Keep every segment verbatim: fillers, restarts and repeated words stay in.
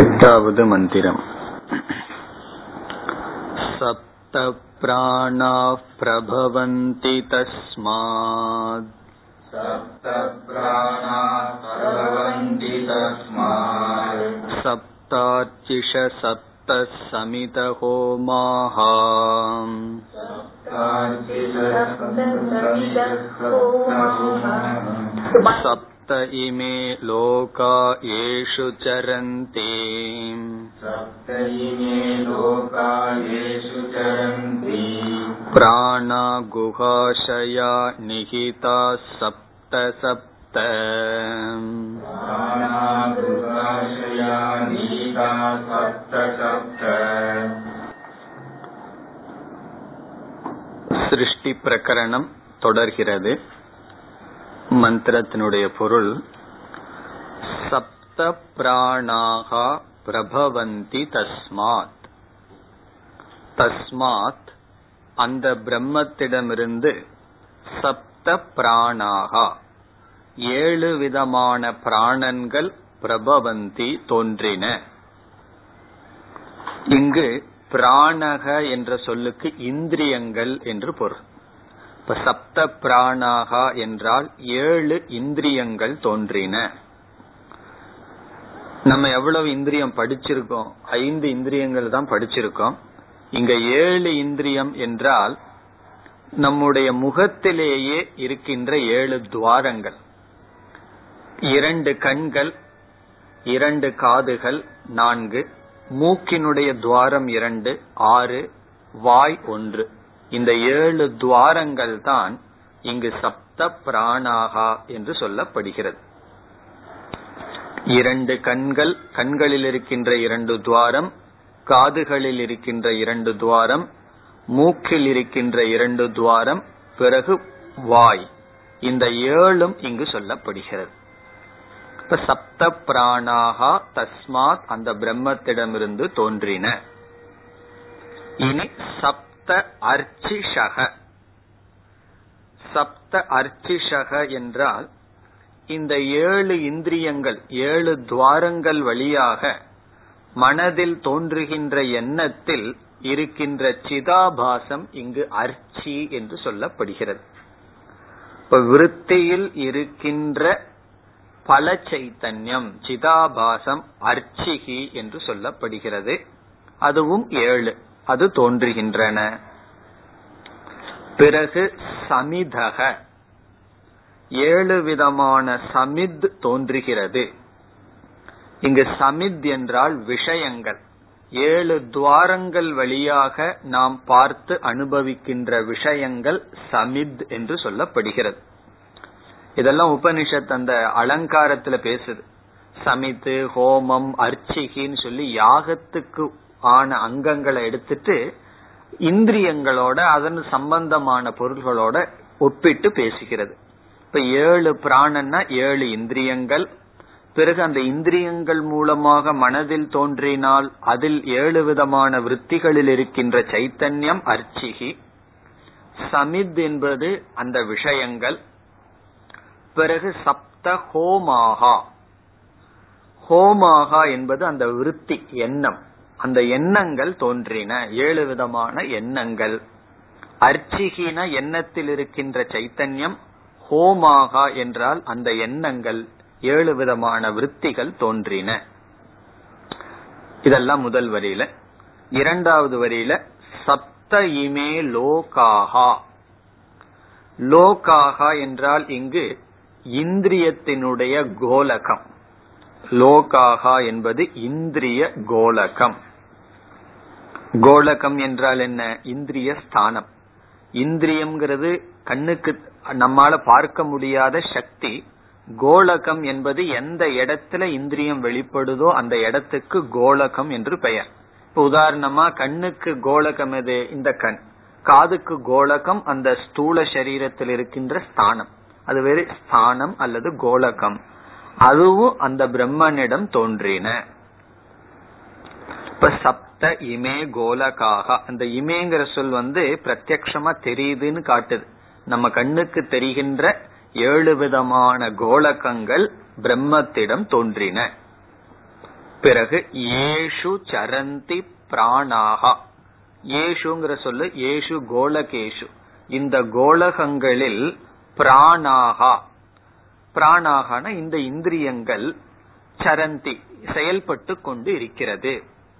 எட்டாவது மந்திரம். சப்த பிராணாஃ பிரபவந்தி தஸ்மாத் சப்த பிராணாஃ பிரபவந்தி தஸ்மாத் சப்தார்ச்சிஷ சப்த சமித ஹோமாஹ சப்தார்ச்சிஷ சப்த சமித ஹோமாஹ சப்த சப்த இமே லோகா ஏஷு சரந்தி சப்த இமே லோகா ஏஷு சரந்தி பிராணா குஹாஷயா நிஹிதா சப்த சப்த பிராணா குஹாஷயா நிஹிதா சப்த சப்த. சிருஷ்டி பிரகரணம் தொடர்கிறது. மந்திரத்தினுடைய பொருள் சப்த பிராணாக பிரபவந்தி தஸ்மாத். தஸ்மாத் அந்த பிரம்மத்திடமிருந்து சப்த பிராணாக ஏழு விதமான பிராணன்கள் பிரபவந்தி தோன்றின. இங்கு பிராணக என்ற சொல்லுக்கு இந்திரியங்கள் என்று பொருள். இப்ப சப்த பிராணாகா என்றால் ஏழு இந்திரியங்கள் தோன்றின. நம்ம எவ்வளவு இந்திரியம் படிச்சிருக்கோம்? ஐந்து இந்திரியங்கள் தான் படிச்சிருக்கோம். இங்க ஏழு இந்திரியம் என்றால் நம்முடைய முகத்திலேயே இருக்கின்ற ஏழு துவாரங்கள். இரண்டு கண்கள், இரண்டு காதுகள் நான்கு, மூக்கினுடைய துவாரம் இரண்டு ஆறு, வாய் ஒன்று. இந்த ஏழு துவாரங்கள் தான் இங்கு சப்த பிராணாகா என்று சொல்லப்படுகிறது. இரண்டு கண்கள், கண்களில் இருக்கின்ற இரண்டு துவாரம், காதுகளில் இருக்கின்ற இரண்டு துவாரம், மூக்கில் இருக்கின்ற இரண்டு துவாரம், பிறகு வாய். இந்த ஏழும் இங்கு சொல்லப்படுகிறது. இப்ப சப்த பிராணாகா தஸ்மாத் அந்த பிரம்மத்திடமிருந்து தோன்றின. இனி சப் அர்ச்சிஷக. சப்த அர்ச்சிஷக என்றால் இந்த ஏழு இந்திரியங்கள், ஏழு துவாரங்கள் வழியாக மனதில் தோன்றுகின்ற எண்ணத்தில் இருக்கின்ற சிதாபாசம் இங்கு அர்ச்சி என்று சொல்லப்படுகிறது. இப்ப விருத்தியில் இருக்கின்ற பல சைத்தன்யம் சிதாபாசம் அர்ச்சிகி என்று சொல்லப்படுகிறது. அதுவும் ஏழு, அது தோன்றுகின்றன. பிறகு சமிதக, ஏழு விதமான சமித் தோன்றுகிறது. இங்கு சமித் என்றால் விஷயங்கள். ஏழு துவாரங்கள் வழியாக நாம் பார்த்து அனுபவிக்கின்ற விஷயங்கள் சமித் என்று சொல்லப்படுகிறது. இதெல்லாம் உபனிஷத் அந்த அலங்காரத்துல பேசுது. சமித், ஹோமம், அர்ச்சிகின்னு சொல்லி யாகத்துக்கு ஆன அங்கங்களை எடுத்துட்டு இந்திரியங்களோட அதன் சம்பந்தமான பொருள்களோட ஒப்பிட்டு பேசுகிறது. இப்ப ஏழு பிராணன்னா ஏழு இந்திரியங்கள். பிறகு அந்த இந்திரியங்கள் மூலமாக மனதில் தோன்றினால் அதில் ஏழு விதமான விருத்திகளில் இருக்கின்ற சைத்தன்யம் அர்ச்சிகி. சமித் என்பது அந்த விஷயங்கள். பிறகு சப்த ஹோமாகா. ஹோமாகா என்பது அந்த விருத்தி எண்ணம், அந்த எண்ணங்கள் தோன்றின, ஏழு விதமான எண்ணங்கள். அர்ச்சிகின எண்ணத்தில் இருக்கின்ற சைத்தன்யம், ஹோமாகா என்றால் அந்த எண்ணங்கள், ஏழு விதமான விருத்திகள் தோன்றின. இதெல்லாம் முதல் வரியில. இரண்டாவது வரியில சப்த இமே லோகாஹா. லோகாஹா என்றால் இங்கு இந்திரியத்தினுடைய கோலகம். லோகாஹா என்பது இந்திரிய கோலகம். கோலகம் என்றால் என்ன? இந்திரிய ஸ்தானம். இந்திரியம்ங்கிறது கண்ணுக்கு நம்மால பார்க்க முடியாத சக்தி. கோலகம் என்பது எந்த இடத்துல இந்திரியம் வெளிப்படுதோ அந்த இடத்துக்கு கோலகம் என்று பெயர். இப்ப உதாரணமா கண்ணுக்கு கோலகம் எது? இந்த கண். காதுக்கு கோலகம் அந்த ஸ்தூல சரீரத்தில் இருக்கின்ற ஸ்தானம். அது வேறு ஸ்தானம் அல்லது கோலகம். அதுவும் அந்த பிரம்மனிடம் தோன்றின. இப்ப சப்த இமே கோலகாக. அந்த இமேங்கிற சொல் வந்து பிரத்யக்ஷமா தெரியுதுன்னு காட்டுது. நம்ம கண்ணுக்கு தெரிகின்ற ஏழு விதமான கோலகங்கள் பிரம்மத்திடம் தோன்றின. பிறகு ஏஷு சரந்தி பிராணாகா, ஏஷுங்கிற சொல்லு ஏஷு கோலகேஷு, இந்த கோலகங்களில் பிராணாகா, பிராணாகனா இந்த இந்திரியங்கள், சரந்தி செயல்பட்டு கொண்டு இருக்கிறது.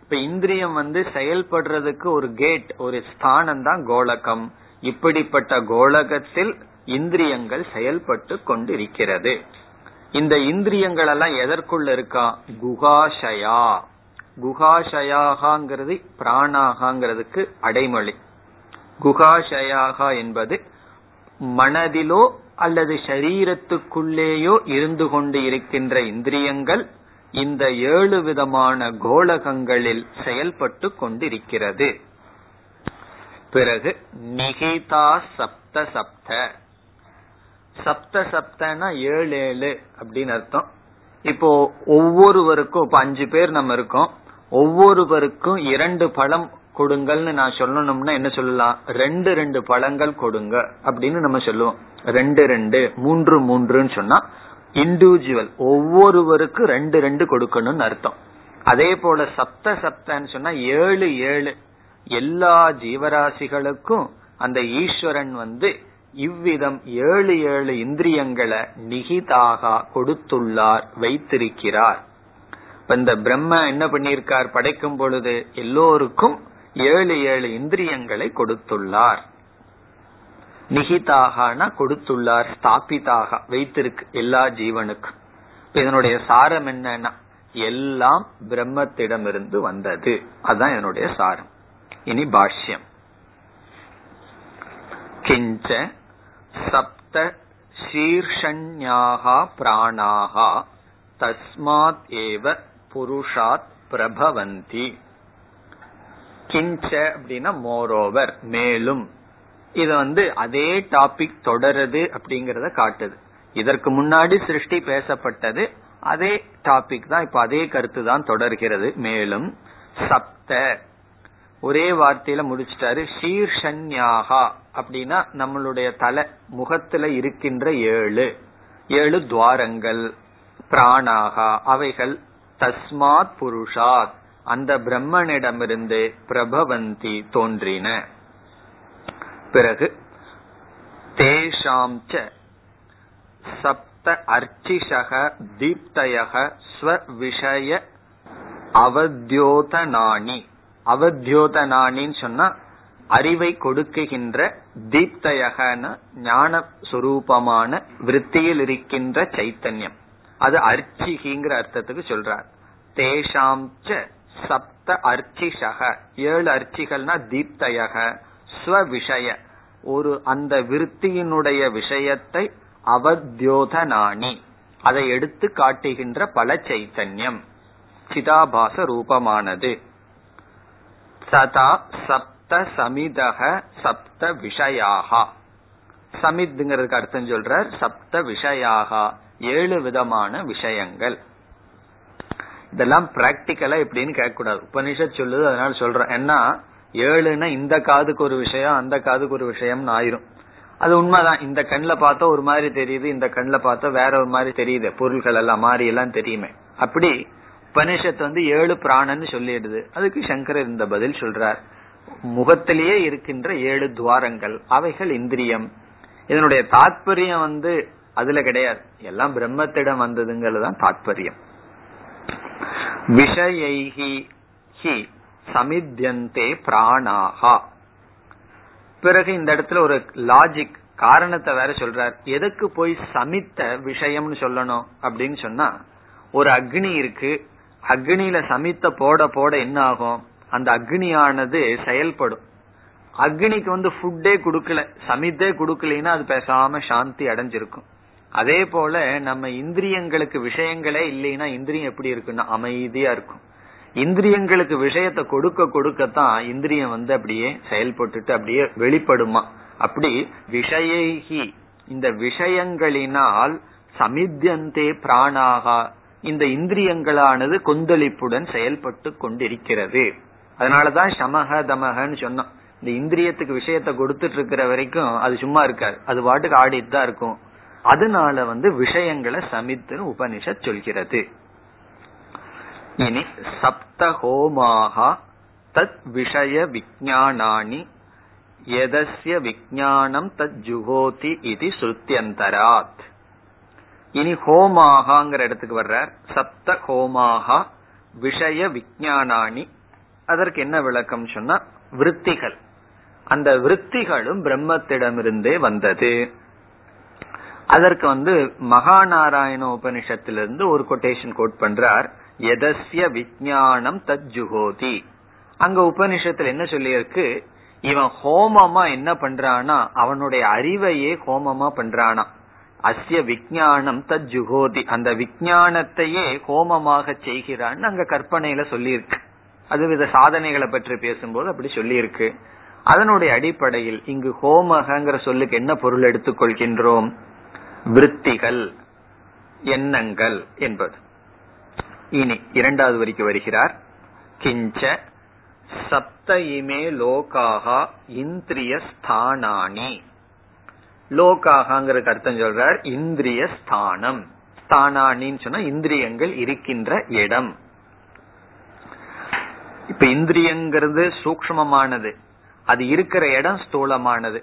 இப்ப இந்திரியம் வந்து செயல்படுறதுக்கு ஒரு கேட், ஒரு ஸ்தானம் தான் கோலகம். இப்படிப்பட்ட கோலகத்தில் இந்திரியங்கள் செயல்பட்டு கொண்டு இருக்கிறது. இந்த இந்திரியங்கள் எல்லாம் எதற்குள்ள இருக்கா? குகாஷயா, குகாஷயாகாங்கிறது பிராணாகாங்கிறதுக்கு அடைமொழி. குகாஷயாகா என்பது மனதிலோ அல்லது சரீரத்துக்குள்ளேயோ இருந்து கொண்டு இருக்கின்ற இந்திரியங்கள் இந்த ஏழு விதமான கோலகங்களில் செயல்பட்டு கொண்டிருக்கிறது. பிறகு நிகிதா சப்த சப்த, சப்த சப்தனா ஏழு ஏழு அப்படின்னு அர்த்தம். இப்போ ஒவ்வொருவருக்கும், இப்ப அஞ்சு பேர் நம்ம இருக்கோம், ஒவ்வொருவருக்கும் இரண்டு பழம் கொடுங்கள்னு நான் சொல்லணும்னா என்ன சொல்லலாம்? ரெண்டு ரெண்டு பழங்கள் கொடுங்க அப்படின்னு நம்ம சொல்லுவோம். ரெண்டு ரெண்டு, மூன்று மூன்றுன்னு சொன்னா இண்டிவிஜுவல், ஒவ்வொருக்கு ரெண்டு ரெண்டு கொடுக்கணும்னு அர்த்தம். அதே போல சப்த சப்தன்னு சொன்னா ஏழு ஏழு, எல்லா ஜீவராசிகளுக்கும் அந்த ஈஸ்வரன் வந்து இவ்விதம் ஏழு ஏழு இந்திரியங்களை நிகிதாக கொடுத்துள்ளார், வைத்திருக்கிறார். இந்த பிரம்மா என்ன பண்ணியிருக்கார்? படைக்கும் பொழுது எல்லோருக்கும் ஏழு ஏழு இந்திரியங்களை கொடுத்துள்ளார். நிகிதாகனா கொடுத்துள்ளார், ஸ்தாபிதாக வைத்திருக்கு எல்லா ஜீவனுக்கும். இதனுடைய சாரம் என்னன்னா எல்லாம் பிரம்மத்திடமிருந்து வந்தது, அதான் இதனுடைய சாரம். இனி பாஷ்யம். கிஞ்ச சப்த சீர்ஷண்யாகா பிராணாகா தஸ்மாத் ஏவ புருஷாத் பிரபவந்தி. கிஞ்ச அப்படின்னா மோரோவர், மேலும். இது வந்து அதே டாபிக் தொடருது அப்படிங்கறத காட்டுது. இதற்கு முன்னாடி சிருஷ்டி பேசப்பட்டது, அதே டாபிக் தான், இப்ப அதே கருத்து தான் தொடர்கிறது. மேலும் சப்த, ஒரே வார்த்தையில முடிச்சிட்டாரு. சீர்ஷன்யாகா அப்படின்னா நம்மளுடைய தலை முகத்துல இருக்கின்ற ஏழு ஏழு துவாரங்கள். பிராணாகா அவைகள் தஸ்மாத் புருஷாத் அந்த பிரம்மனிடமிருந்து பிரபவந்தி தோன்றின. பிறகு தேஷாம் ச சப்த அர்ச்சிஷக தீப்தயக ஸ்வவிஷய அவத்யோதனானி. அவத்யோதனானின்னு சொன்னா அறிவை கொடுக்குகின்ற, தீப்தயகன ஞான சுரூபமான விருத்தியில் இருக்கின்ற சைத்தன்யம், அது அர்ச்சிகிங்கிற அர்த்தத்துக்கு சொல்றார். தேஷாம் ச சப்த அர்ச்சிஷக, ஏழு அர்ச்சிகள்னா தீப்தயக ஸ்வவிஷய ஒரு அந்த விருத்தியினுடைய விஷயத்தை, அவத்யோதனானி அதை எடுத்து காட்டுகின்ற பல சைத்தன்யம், சிதாபாச ரூபமானது. சதா சப்த சமிதக சப்த விஷயாகா, சமித்ங்கிறதுக்கு அர்த்தம் சொல்ற சப்த விஷயாகா ஏழு விதமான விஷயங்கள். இதெல்லாம் பிராக்டிக்கலா எப்படின்னு கேட்கக்கூடாது, உபனிஷத் சொல்லுது, அதனால சொல்றேன். ஏன்னா ஏழுன்னா இந்த காதுக்கு ஒரு விஷயம், அந்த காதுக்கு ஒரு விஷயம்னு ஆயிரும். அது உண்மைதான், இந்த கண்ணில் பார்த்தா ஒரு மாதிரி தெரியுது, இந்த கண்ணில் பார்த்தா வேற ஒரு மாதிரி தெரியுது, பொருள்கள் எல்லாம் மாறி எல்லாம் தெரியுமே. அப்படி உபனிஷத் வந்து ஏழு பிராணன்னு சொல்லிடுது. அதுக்கு சங்கரர் இந்த பதில் சொல்றார். முகத்திலேயே இருக்கின்ற ஏழு துவாரங்கள் அவைகள் இந்திரியம். இதனுடைய தாத்பரியம் வந்து அதுல கிடையாது, எல்லாம் பிரம்மத்திடம் வந்ததுங்கிறதுதான் தாத்பரியம். விஷயைஹி ஹி சமித்யந்தே பிராணாகா. பிறகு இந்த இடத்துல ஒரு லாஜிக் காரணத்தை வேற சொல்றார். எதுக்கு போய் சமித்த விஷயம்னு சொல்லணும் அப்படின்னு சொன்னா, ஒரு அக்னி இருக்கு, அக்னியில சமித்த போட போட என்ன ஆகும்? அந்த அக்னியானது செயல்படும். அக்னிக்கு வந்து ஃபுட்டே கொடுக்கல, சமித்தே கொடுக்கலன்னா அது பேசாம சாந்தி அடைஞ்சிருக்கும். அதே போல நம்ம இந்திரியங்களுக்கு விஷயங்களே இல்லைன்னா இந்திரியம் எப்படி இருக்குன்னா அமைதியா இருக்கும். இந்திரியங்களுக்கு விஷயத்தை கொடுக்க கொடுக்கத்தான் இந்திரியம் வந்து அப்படியே செயல்பட்டுட்டு அப்படியே வெளிப்படுமா. அப்படி விஷயகி இந்த விஷயங்களினால் சமித்யந்தே பிராணாகா இந்த இந்திரியங்களானது கொந்தளிப்புடன் செயல்பட்டு கொண்டிருக்கிறது. அதனாலதான் சமக தமகன்னு சொன்னோம். இந்த இந்திரியத்துக்கு விஷயத்த கொடுத்துட்டு இருக்கிற வரைக்கும் அது சும்மா இருக்காது, அது பாட்டுக்கு ஆடிட்டு தான் இருக்கும். அதனால வந்து விஷயங்களை சமித்துன்னு உபனிஷத் சொல்கிறது. இனி சப்தஹோமாஹா தத் விஷய விஜ்ஞானானி யதஸ்ய விஜ்ஞானம் தத் ஜுஹோதி இது ஸ்ருத்யந்தராத். இனி ஹோமாஹாங்கிற இடத்துக்கு வர்ற சப்த ஹோமாஹா விஷய விஜ்ஞானானி, அதற்கு என்ன விளக்கம் சொன்னா விருத்திகள், அந்த விருத்திகளும் பிரம்மத்திடமிருந்தே வந்தது. அதற்கு வந்து மகாநாராயண உபனிஷத்திலிருந்து ஒரு கொட்டேஷன் கோட் பண்றார், யதஸ்ய விஜ்ஞானம் தத் ஜுஹோதி. அங்க உபனிஷத்துல என்ன சொல்லியிருக்கு, இவன் ஹோமமா என்ன பண்றானா அவனுடைய அறிவையே ஹோமமா பண்றானா. அஸ்ய விஜ்ஞானம் தத் ஜுஹோதி, அந்த விஜ்ஞானத்தையே ஹோமமாக செய்கிறான்னு அங்க கற்பனையில சொல்லியிருக்கு. அது வித சாதனைகளை பற்றி பேசும்போது அப்படி சொல்லியிருக்கு. அதனுடைய அடிப்படையில் இங்கு ஹோமகங்கிற சொல்லுக்கு என்ன பொருள் எடுத்துக்கொள்கின்றோம், விருத்திகள், எண்ணங்கள் என்பது. இனி இரண்டாவது வரிக்கு வருகிறார், கிஞ்ச சப்த இமே லோகாஹா இந்திரிய ஸ்தானானி. லோகாஹாங்கிறதுக்கு அர்த்தம் சொல்றார் இந்திரிய ஸ்தானம். ஸ்தானானின்னு சொன்னா இந்திரியங்கள் இருக்கின்ற இடம். இப்ப இந்திரியங்கிறது சூக்ஷ்மமானது, அது இருக்கிற இடம் ஸ்தூலமானது.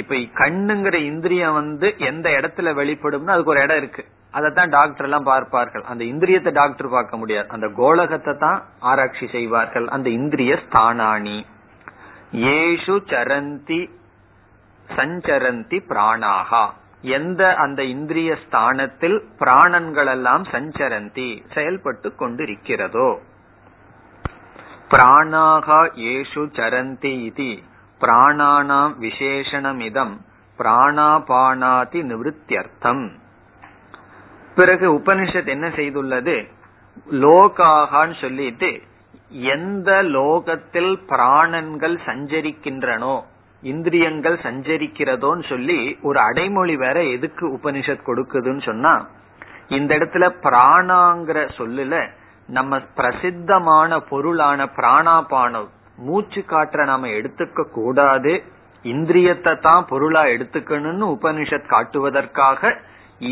இப்ப கண்ணுங்கிற இந்திரியம் வந்து எந்த இடத்துல வெளிப்படும்னா அதுக்கு ஒரு இடம் இருக்கு, அதைத்தான் டாக்டர் எல்லாம் பார்ப்பார்கள். அந்த இந்திரியத்தை டாக்டர் பார்க்க முடியாது, அந்த கோலகத்தை தான் ஆராய்ச்சி செய்வார்கள். அந்த இந்திரிய ஸ்தானானி ஏஷு சரந்தி சஞ்சரந்தி பிராணாகா, எந்த அந்த இந்திரிய ஸ்தானத்தில் பிராணன்கள் எல்லாம் சஞ்சரந்தி செயல்பட்டு கொண்டிருக்கிறதோ. பிராணாகா ஏஷு சரந்தி இதி பிராணானாம் விசேஷணமிதம் பிராணாபானாதி நிவத்தியர்த்தம். பிறகு உபனிஷத் என்ன செய்துள்ளது, லோகாகான்னு சொல்லிட்டு எந்த லோகத்தில் பிராணன்கள் சஞ்சரிக்கின்றனோ, இந்திரியங்கள் சஞ்சரிக்கிறதோன்னு சொல்லி ஒரு அடைமொழி வேற எதுக்கு உபனிஷத் கொடுக்குதுன்னு சொன்னா, இந்த இடத்துல பிராணாங்கிற சொல்லுல நம்ம பிரசித்தமான பொருளான பிராணாபானம் மூச்சு காற்ற நாம எடுத்துக்க கூடாது, இந்திரியத்தை தான் பொருளா எடுத்துக்கணும்னு உபனிஷத் காட்டுவதற்காக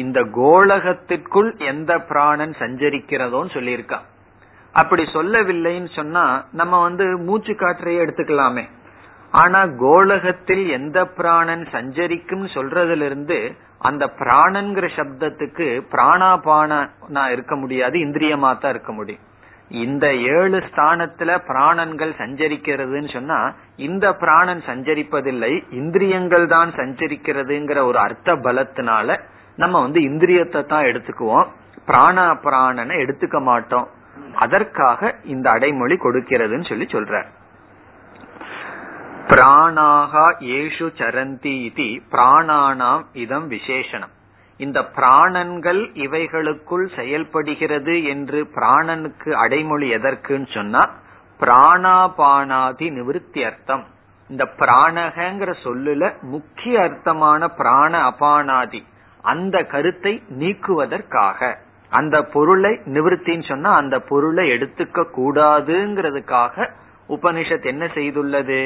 இந்த கோலகத்திற்குள் எந்த பிராணன் சஞ்சரிக்கிறதோன்னு சொல்லியிருக்கா. அப்படி சொல்லவில்லைன்னு சொன்னா நம்ம வந்து மூச்சு காற்றையே எடுத்துக்கலாமே. ஆனா கோலகத்தில் எந்த பிராணன் சஞ்சரிக்கும் சொல்றதுல இருந்து அந்த பிராணன்கிற சப்தத்துக்கு பிராணாபானா இருக்க முடியாது, இந்திரியமா தான் இருக்க முடியும். இந்த ஏழு ஸ்தானத்துல பிராணன்கள் சஞ்சரிக்கிறதுன்னு சொன்னா இந்த பிராணன் சஞ்சரிப்பதில்லை, இந்திரியங்கள் தான் சஞ்சரிக்கிறதுங்கிற ஒரு அர்த்த பலத்தினால நம்ம வந்து இந்திரியத்தை தான் எடுத்துக்குவோம், பிராண பிராணனை எடுத்துக்க மாட்டோம். அதற்காக இந்த அடைமொழி கொடுக்கிறதுன்னு சொல்லி சொல்ற. பிராணாகா ஏஷு சரந்தி இதி பிராணானாம் இதம் விசேஷணம். இந்த பிராணன்கள் இவைகளுக்குள் செயல்படுகிறது என்று பிராணனுக்கு அடைமொழி எதற்குன்னு சொன்னா பிராணாபானாதி நிவர்த்தி அர்த்தம். இந்த பிராணகங்கிற சொல்லுல முக்கிய அர்த்தமான பிராண அபானாதி அந்த கருத்தை நீக்குவதற்காக, அந்த பொருளை நிவர்த்தின்னு சொன்னா அந்த பொருளை எடுத்துக்க கூடாதுங்கிறதுக்காக உபனிஷத் என்ன செய்துள்ளது,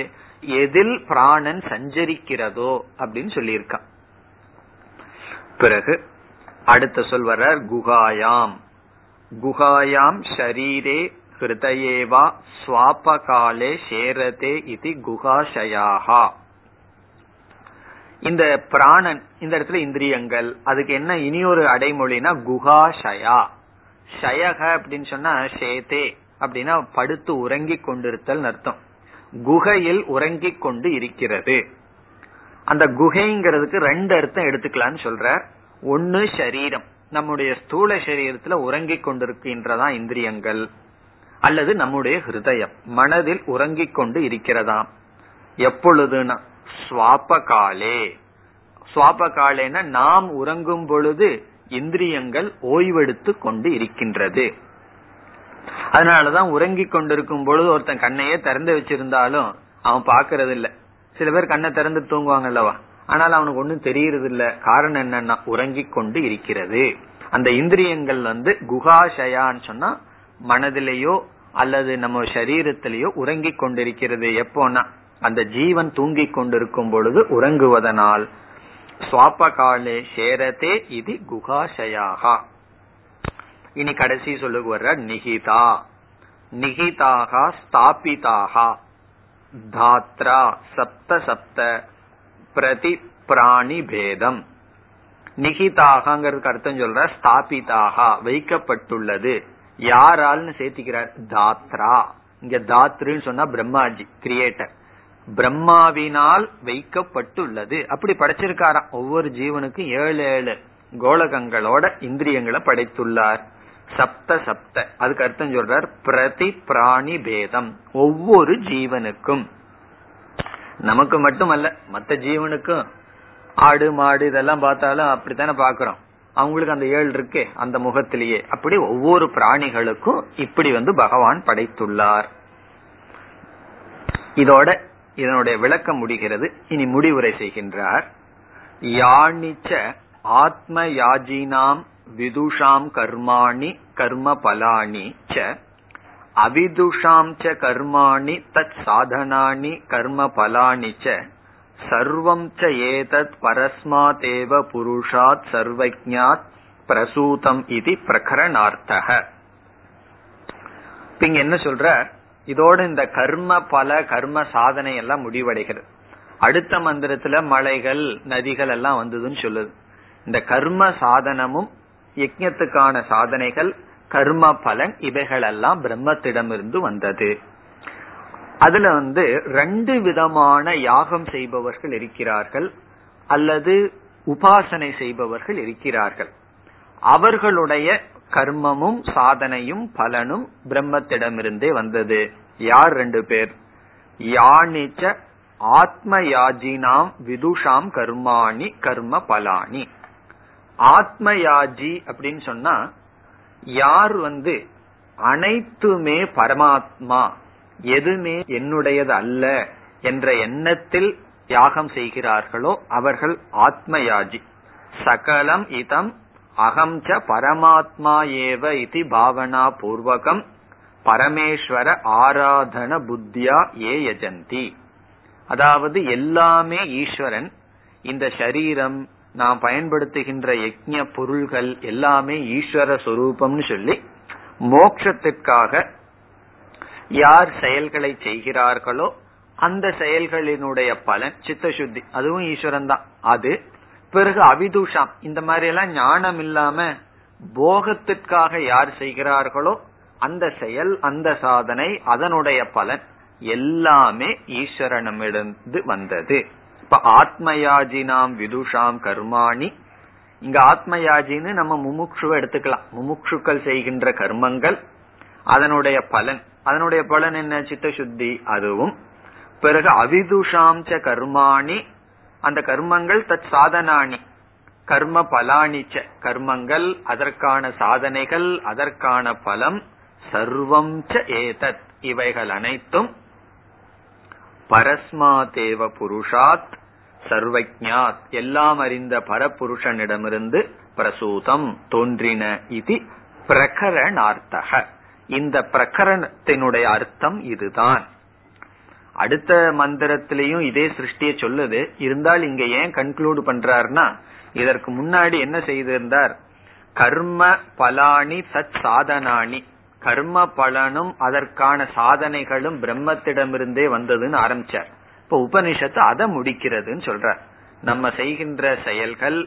எதில் பிராணன் சஞ்சரிக்கிறதோ அப்படின்னு சொல்லியிருக்கான். பிறகு அடுத்த சொல் வர்றார், குகாயாம். குகாயாம் ஷரீரே ஹிருதயேவா ஸ்வாபகாலே சேரதே இதி குகாஷயாஹா. இந்த பிராணன் இந்த இடத்துல இந்திரியங்கள், அதுக்கு என்ன இனி ஒரு அடைமொழினா குகாஷயா. ஷயக அப்படின்னு சொன்னா சேதே அப்படின்னா படுத்து உறங்கி கொண்டிருத்தல் அர்த்தம். குகையில் உறங்கி கொண்டு இருக்கிறது. அந்த குகைங்கிறதுக்கு ரெண்டு அர்த்தம் எடுத்துக்கலான்னு சொல்ற. ஒன்னு சரீரம், நம்முடைய ஸ்தூல சரீரத்துல உறங்கி கொண்டிருக்கின்றதா இந்திரியங்கள், அல்லது நம்முடைய ஹிருதயம் மனதில் உறங்கி கொண்டு இருக்கிறதா. எப்பொழுதுனா ஸ்வாபகாலே. ஸ்வாபகாலேனா நாம் உறங்கும் பொழுது இந்திரியங்கள் ஓய்வெடுத்து கொண்டு இருக்கின்றது. அதனாலதான் உறங்கி கொண்டிருக்கும் பொழுது ஒருத்தன் கண்ணையே திறந்து வச்சிருந்தாலும் அவன் பாக்குறது இல்ல. சில பேர் கண்ணை திறந்து தூங்குவாங்க அல்லவா, ஆனால் அவனுக்கு ஒண்ணும் தெரியறது இல்ல. காரணம் என்னன்னா உறங்கி கொண்டு இருக்கிறது. அந்த இந்திரியங்கள் வந்து குகாஷயான்னு சொன்னா மனதிலேயோ அல்லது நம்ம சரீரத்திலேயோ உறங்கி கொண்டிருக்கிறது. எப்போனா அந்த ஜீவன் தூங்கி கொண்டிருக்கும் பொழுது உறங்குவதனால். ஸ்வாபகாலே சேரதே இது குகாஷயாகா. இனி கடைசி சொல்லுக்கு வர்ற நிகிதா, நிகிதாகா ஸ்தாபிதாகா, தாத்ரா சப்த சப்த பிரதி பிராணி பேதம். நிகிதாகங்கிறதுக்கு அர்த்தம் சொல்ற ஸ்தாபிதாகா வைக்கப்பட்டுள்ளது. யாரால்னு சேர்த்திக்கிறார், தாத்ரா. இங்க தாத்ருன்னு சொன்னா பிரம்மாஜி கிரியேட்டர், பிரம்மாவினால் வைக்கப்பட்டுள்ளது. அப்படி படைச்சிருக்காராம். ஒவ்வொரு ஜீவனுக்கும் ஏழு ஏழு கோலகங்களோட இந்திரியங்களை படைத்துள்ளார். சப்த சப்த அதுக்கு அர்த்தம் சொல்றார் பிரதி பிராணி பேதம், ஒவ்வொரு ஜீவனுக்கும். நமக்கு மட்டுமல்ல, மற்ற ஜீவனுக்கும். ஆடு மாடு இதெல்லாம் பார்த்தாலும் அப்படித்தானே பாக்குறோம். அவங்களுக்கு அந்த ஏழு இருக்கே அந்த முகத்திலேயே. அப்படி ஒவ்வொரு பிராணிகளுக்கும் இப்படி வந்து பகவான் படைத்துள்ளார். இதோட இதனுடைய விளக்கம் முடிகிறது. இனி முடிவுரை செய்கின்றார். யானிச்ச ஆத்ம யாஜினாம் விதுஷாம் கர்மாணி கர்ம பலானி ச அவிதுஷாம் ச கர்மாணி தத் சாதனானி கர்ம பலானி ச சர்வம் ச ஏதத் பரஸ்மாதேவ புருஷாத் சர்வஜ்ஞாத் பிரசூதம் இதி பிரகரணார்த்தஹ. பின் என்ன சொல்ற, இதோடு இந்த கர்ம பல கர்ம சாதனை எல்லாம் முடிவடைகிறது. அடுத்த மந்திரத்துல மலைகள் நதிகள் எல்லாம் வந்ததுன்னு சொல்லுது. இந்த கர்ம சாதனமும் யஜ்ஞத்துக்கான சாதனைகள் கர்ம பலன் இவைகளெல்லாம் பிரம்மத்திடமிருந்து வந்தது. அதுல வந்து ரெண்டு விதமான யாகம் செய்பவர்கள் இருக்கிறார்கள் அல்லது உபாசனை செய்பவர்கள் இருக்கிறார்கள். அவர்களுடைய கர்மமும் சாதனையும் பலனும் பிரம்மத்திடமிருந்தே வந்தது. யார் ரெண்டு பேர், யானிச்ச ஆத்ம யாஜினாம் விதுஷாம் கர்மாணி கர்ம பலானி. ஆத்ம யாஜி அப்படின்னு சொன்னா யார் வந்து அனைத்துமே பரமாத்மா, எதுமே என்னுடையது அல்ல என்ற எண்ணத்தில் யாகம் செய்கிறார்களோ அவர்கள் ஆத்மயாஜி. சகலம் இதம் அகம் ச பரமாத்மா ஏவ இதி பாவனா பூர்வகம் பரமேஸ்வர ஆராதன புத்தியா ஏ யஜந்தி. அதாவது எல்லாமே ஈஸ்வரன். இந்த சரீரம், நாம் பயன்படுத்துகின்ற யஜ்ஞ பொருள்கள் எல்லாமே ஈஸ்வர சொரூபம்னு சொல்லி மோட்சத்திற்காக யார் செயல்களை செய்கிறார்களோ அந்த செயல்களினுடைய பலன் சித்தசுத்தி, அதுவும் ஈஸ்வரன் தான். அது பிறகு அவிதுஷாம், இந்த மாதிரி எல்லாம் ஞானம் இல்லாம போகத்திற்காக யார் செய்கிறார்களோ அந்த செயல் அந்த சாதனை அதனுடைய பலன் எல்லாமே ஈஸ்வரனிடமிருந்து வந்தது. இப்ப ஆத்மயாஜினாம் விதுஷாம் கர்மாணி, இங்க ஆத்மயாஜின்னு நம்ம முமுக்ஷுவை எடுத்துக்கலாம். முமுக்ஷுக்கள் செய்கின்ற கர்மங்கள் அதனுடைய பலன், அதனுடைய பலன் என்ன, சித்தசுத்தி. அதுவும் பிறகு அவிதுஷாம் ச கர்மாணி, அந்த கர்மங்கள் தத் சாதனானி கர்ம பலானிச்ச கர்மங்கள், அதற்கான சாதனைகள் அதற்கான பலம். சர்வம் ச ஏதத் இவைகள் அனைத்தும் பரஸ்மாதேவ புருஷாத் சர்வஜ்ஞாத் எல்லாம் அறிந்த பரபுருஷனிடமிருந்து பிரசூதம் தோன்றின. இது பிரகரணார்த்தக, இந்த பிரகரணத்தினுடைய அர்த்தம் இதுதான். அடுத்த மந்திரத்திலையும் இதே சிருஷ்டிய சொல்லுது. இருந்தால் இங்க ஏன் கன்க்ளூட் பண்றாருன்னா, இதற்கு முன்னாடி என்ன செய்திருந்தார், கர்ம பலானி சத் சாதனானி, கர்ம பலனும் அதற்கான சாதனைகளும் பிரம்மத்திடமிருந்தே வந்ததுன்னு ஆரம்பிச்சார். இப்ப உபனிஷத்து அதை முடிக்கிறதுன்னு சொல்ற, நம்ம செய்கின்ற செயல்கள்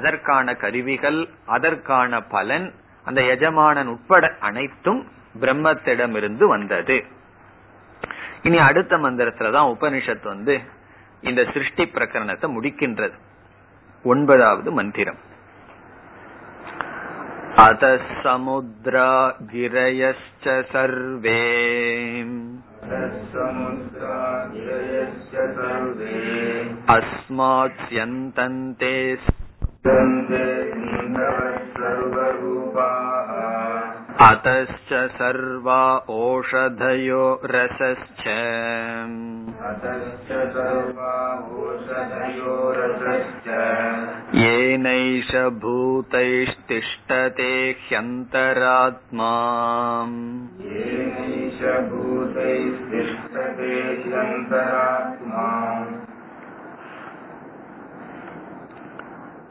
அதற்கான கருவிகள் அதற்கான பலன் அந்த எஜமானன் உட்பட அனைத்தும் பிரம்மத்திடமிருந்து வந்தது. இனி அடுத்த மந்திரத்துலதான் உபனிஷத் வந்து இந்த சிருஷ்டி பிரகரணத்தை முடிக்கின்றது. ஒன்பதாவது மந்திரம். அத சமுத்ரா கிரயஸ்ச சர்வே அஸ்மாத் யந்தந்தே அதஸ்ச சர்வா ஓஷதயோ ரசஸ்ச ஏனைஷ பூதைஷ்திஷ்டதே ஹ்யந்தராத்மா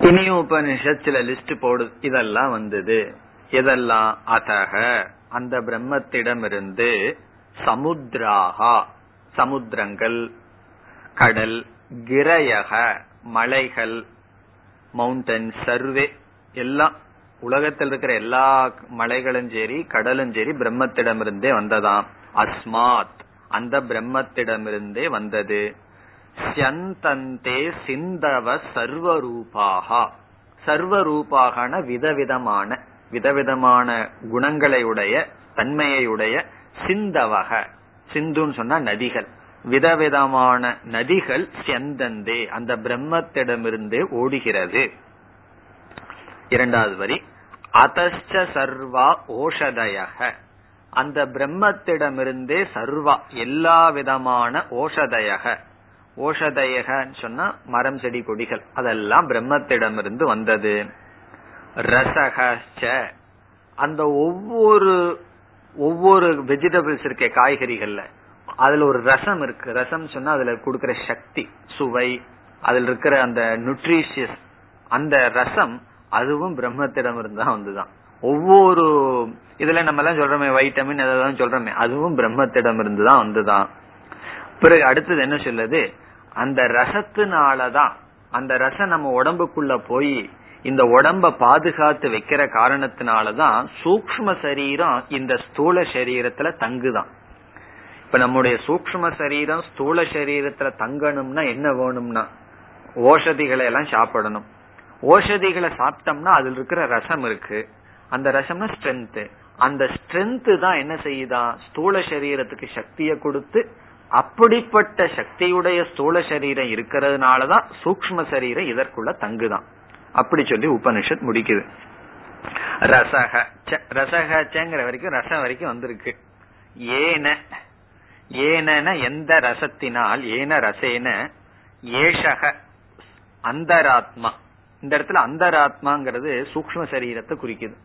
இனியும் உபனிஷத்துல லிஸ்ட் போடு, இதெல்லாம் வந்தது எதெல்லாம்? அதக அந்த பிரம்மத்திடமிருந்து சமுத்ராகா சமுத்திரங்கள் கடல், கிரயக மலைகள் மவுண்டன், சர்வே எல்லாம் உலகத்தில் இருக்கிற எல்லா மலைகளும் சரி கடலும் சரி பிரம்மத்திடமிருந்தே வந்ததாம். அஸ்மாத் அந்த பிரம்மத்திடமிருந்தே வந்தது. ஸ்யந்தந்தே சிந்தவ சர்வரூபாக, சர்வரூபாகன விதவிதமான விதவிதமான குணங்களை உடைய தன்மையை உடைய சிந்தவக, சிந்துன்னு சொன்னா நதிகள், விதவிதமான நதிகள் செந்தந்தே அந்த பிரம்மத்திடமிருந்து ஓடுகிறது. இரண்டாவது வரி அதச்ச சர்வா ஓஷதயக அந்த பிரம்மத்திடமிருந்தே சர்வா எல்லா விதமான ஓஷதயக, ஓஷதயகன்னு சொன்னா மரம் செடி கொடிகள் அதெல்லாம் பிரம்மத்திடமிருந்து வந்தது. ரசகச்ச அந்த ஒவ்வொரு ஒவ்வொரு வெஜிடபிள்ஸ் இருக்க காய்கறிகள்ல அதுல ஒரு ரசம் இருக்கு, ரசம் சொன்னா அதுல கொடுக்கிற சக்தி சுவை அதுல இருக்கிற அந்த நியூட்ரிஷியஸ் அந்த ரசம் அதுவும் பிரம்மத்திடம் இருந்தா வந்துதான். ஒவ்வொரு இதுல நம்ம எல்லாம் சொல்றோமே வைட்டமின் எதாவது சொல்றோமே அதுவும் பிரம்மத்திடம் இருந்துதான் வந்துதான். பிறகு அடுத்தது என்ன சொல்லுது, அந்த ரசத்தினாலதான் அந்த ரசம் நம்ம உடம்புக்குள்ள போய் இந்த உடம்ப பாதுகாத்து வைக்கிற காரணத்தினாலதான் சூக்ஷ்ம சரீரம் இந்த ஸ்தூல சரீரத்துல தங்குதான். இப்ப நம்முடைய சூக்ஷ்ம சரீரம் ஸ்தூல சரீரத்துல தங்கணும்னா என்ன வேணும்னா ஓஷதிகளை எல்லாம் சாப்பிடணும். ஓஷதிகளை சாப்பிட்டோம்னா அதுல இருக்கிற ரசம் இருக்கு, அந்த ரசம்னா ஸ்ட்ரென்த், அந்த ஸ்ட்ரென்த் தான் என்ன செய்யுதான் ஸ்தூல சரீரத்துக்கு சக்தியை கொடுத்து, அப்படிப்பட்ட சக்தியுடைய ஸ்தூல சரீரம் இருக்கிறதுனாலதான் சூக்ஷ்ம சரீரம் இதற்குள்ள தங்குதான். அப்படி சொல்லி உபனிஷத் முடிக்குது. ரசக ரசகிற வரைக்கும் ரசம் வரைக்கும் வந்திருக்கு. ஏன ஏன எந்த ரசத்தினால், ஏன ரசேன ஏஷக அந்தராத்மா, இந்த இடத்துல அந்தராத்மாங்கிறது சூக்ஷ்ம சரீரத்தை குறிக்குது.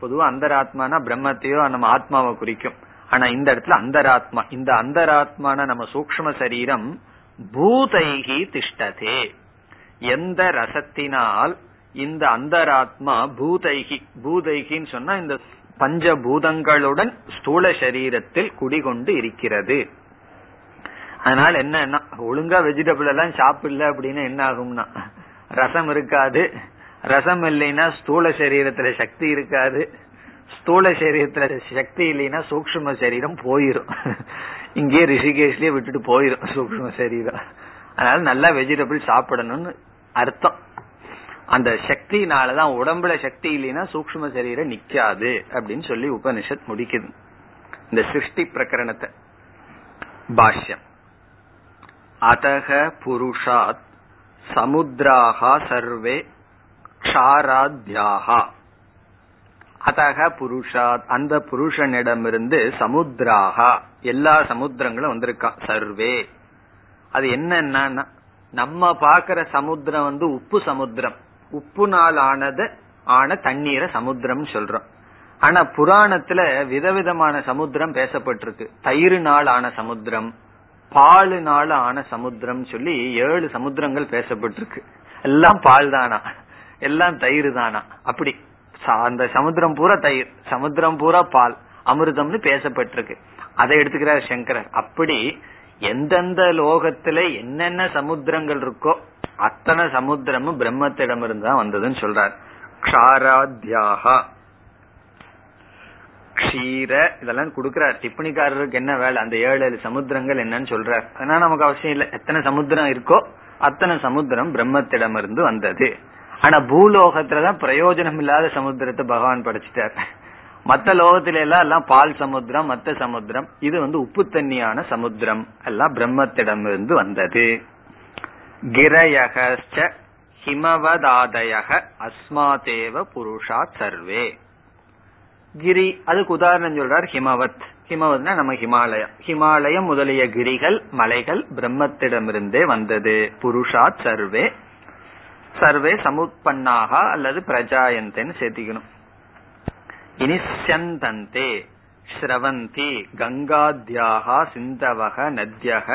பொதுவா அந்தராத்மானா பிரம்மத்தையோ நம்ம ஆத்மாவை குறிக்கும், ஆனா இந்த இடத்துல அந்தராத்மா, இந்த அந்தராத்மான நம்ம சூக்ஷ்ம சரீரம் பூதைகி திஷ்டதே எந்த ரசத்தினால் இந்த அந்தராத்மா பூதைகி, பூதைகின்னு சொன்னா இந்த பஞ்சபூதங்களுடன் ஸ்தூல சரீரத்தில் குடிகொண்டு இருக்கிறது. அதனால என்ன ஒழுங்கா வெஜிடபிள் எல்லாம் சாப்பிடல அப்படின்னு என்ன ஆகும்னா ரசம் இருக்காது, ரசம் இல்லைன்னா ஸ்தூல சரீரத்துல சக்தி இருக்காது, ஸ்தூல சரீரத்துல சக்தி இல்லைன்னா சூக்ஷ்ம சரீரம் போயிரும், இங்கேயே ரிஷிகேஷ்லயே விட்டுட்டு போயிரும் சூக்ஷ்ம சரீரம். அதனால நல்லா வெஜிடபிள் சாப்பிடணும்னு அர்த்தம். அந்த சக்தினாலதான் உடம்புல சக்தி இல்லைன்னா சூக்ஷ்ம சரீரம் நிக்காது அப்படின்னு சொல்லி உபனிஷத் முடிக்குது இந்த சிருஷ்டி பிரகரணத்தை. பாஷ்யம் அதக புருஷாத் சமுத்ராஹா சர்வே க்ஷாராத்யாஹா, அதக புருஷாத் அந்த புருஷனிடமிருந்து சமுத்ராஹா எல்லா சமுத்திரங்களும் வந்திருக்கா. சர்வே அது என்னன்னா நம்ம பாக்குற சமுத்திரம் வந்து உப்பு சமுத்திரம், உப்புனால் ஆனது ஆன தண்ணீரை சமுத்திரம் சொல்றோம். ஆனா புராணத்துல விதவிதமான சமுத்திரம் பேசப்பட்டிருக்கு, தயிரினால் ஆன சமுத்திரம், பாலினால் ஆன சமுத்திரம் சொல்லி ஏழு சமுத்திரங்கள் பேசப்பட்டிருக்கு. எல்லாம் பால் தானா, எல்லாம் தயிர் தானா, அப்படி அந்த சமுத்திரம் பூரா தயிர், சமுத்திரம் பூரா பால், அமிர்தம்னு பேசப்பட்டிருக்கு. அதை எடுத்துக்கிறார் சங்கரர். அப்படி எந்தெந்த லோகத்துல என்னென்ன சமுத்திரங்கள் இருக்கோ அத்தனை சமுத்திரமும் பிரம்மத்திடம் இருந்தா வந்ததுன்னு சொல்றார். க்ஷாராத்யாஹா க்ஷீர இதெல்லாம் கொடுக்கிறார் டிப்பணிக்காரருக்கு என்ன வேலை, அந்த ஏழு ஏழு சமுத்திரங்கள் என்னன்னு சொல்றார். அதனால நமக்கு அவசியம் இல்லை, எத்தனை சமுத்திரம் இருக்கோ அத்தனை சமுத்திரம் பிரம்மத்திடம் இருந்து வந்தது. ஆனா பூலோகத்துலதான் பிரயோஜனம் இல்லாத சமுத்திரத்தை பகவான் படைச்சிட்டார். மற்ற லோகத்தில எல்லாம் எல்லாம் பால் சமுத்திரம் மற்ற சமுத்திரம், இது வந்து உப்பு தண்ணியான சமுத்திரம் எல்லாம் பிரம்மத்திடம் இருந்து வந்தது. கிரயக ஹிமவதாதயக அஸ்மாதேவ புருஷாத் சர்வே, கிரி அதுக்கு உதாரணம் சொல்றார். ஹிமவத், ஹிமவத்னா நம்ம ஹிமாலயம், ஹிமாலயம் முதலிய கிரிகள் மலைகள் பிரம்மத்திடமிருந்தே வந்தது. புருஷாத் சர்வே, சர்வே சமுத்பன்னாக அல்லது பிரஜாயந்தேன்னு சேர்த்திக்கணும். இனி ஸ்யந்தந்தே ஸ்ரவந்தி கங்காத்யாஹா சிந்தவக நத்யக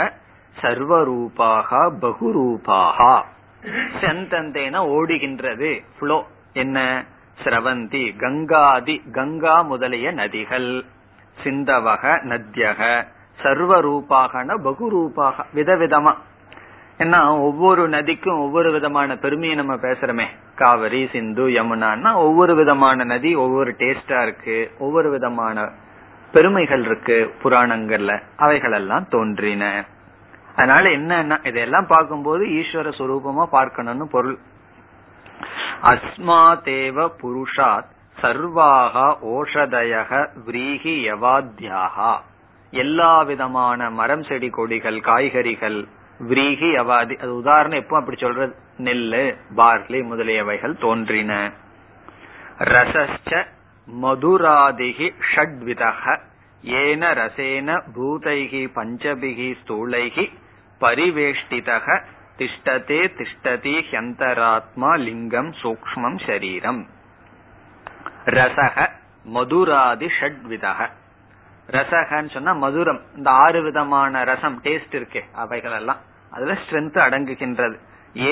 சர்வரூபாக பகுரூபாக, ஸ்யந்தந்தேனா ஓடுகின்றது, ஃப்ளோ என்ன ஸ்ரவந்தி கங்காதி கங்கா முதலிய நதிகள், சிந்தவக நத்யக சர்வரூபாகன பகுரூபாக விதவிதமா. ஏன்னா ஒவ்வொரு நதிக்கும் ஒவ்வொரு விதமான பெருமையை நம்ம பேசுறோமே, காவிரி சிந்து யமுனான்னா ஒவ்வொரு விதமான நதி ஒவ்வொரு டேஸ்டா இருக்கு, ஒவ்வொரு விதமான பெருமைகள் இருக்கு புராணங்கள்ல, அவைகளெல்லாம் தோன்றின. அதனால என்னன்னா இதெல்லாம் பார்க்கும்போது ஈஸ்வர சுரூபமா பார்க்கணும்னு பொருள். அஸ்மாதேவ புருஷாத் சர்வாக ஓஷதயக விரீஹி யவாத்யாஹா, எல்லா விதமான மரம் செடி கொடிகள் காய்கறிகள், விரீஹி யவாதி அது உதாரணம், எப்போ அப்படி சொல்றது, நெல்லு பார்லி முதலியவைகள் தோன்றின. ரசஸ்ச மதுராதிகி ஷட்விதஹ ஏன ரசேன பூதைகி பஞ்சபிகி ஸ்தூலைகி பரிவேஷ்டிதஹ திஷ்டதே திஷ்டதி ஹ்யந்தராத்மா லிங்கம் சூக்ஷ்மம் சரீரம். ரசஹ மதுராதி ஷட்விதஹ, ரசகன்னு சொன்னா மதுரம், இந்த ஆறு விதமான ரசம் டேஸ்ட் இருக்கே அவைகள் எல்லாம் அதுல ஸ்ட்ரென்த் அடங்குகின்றது.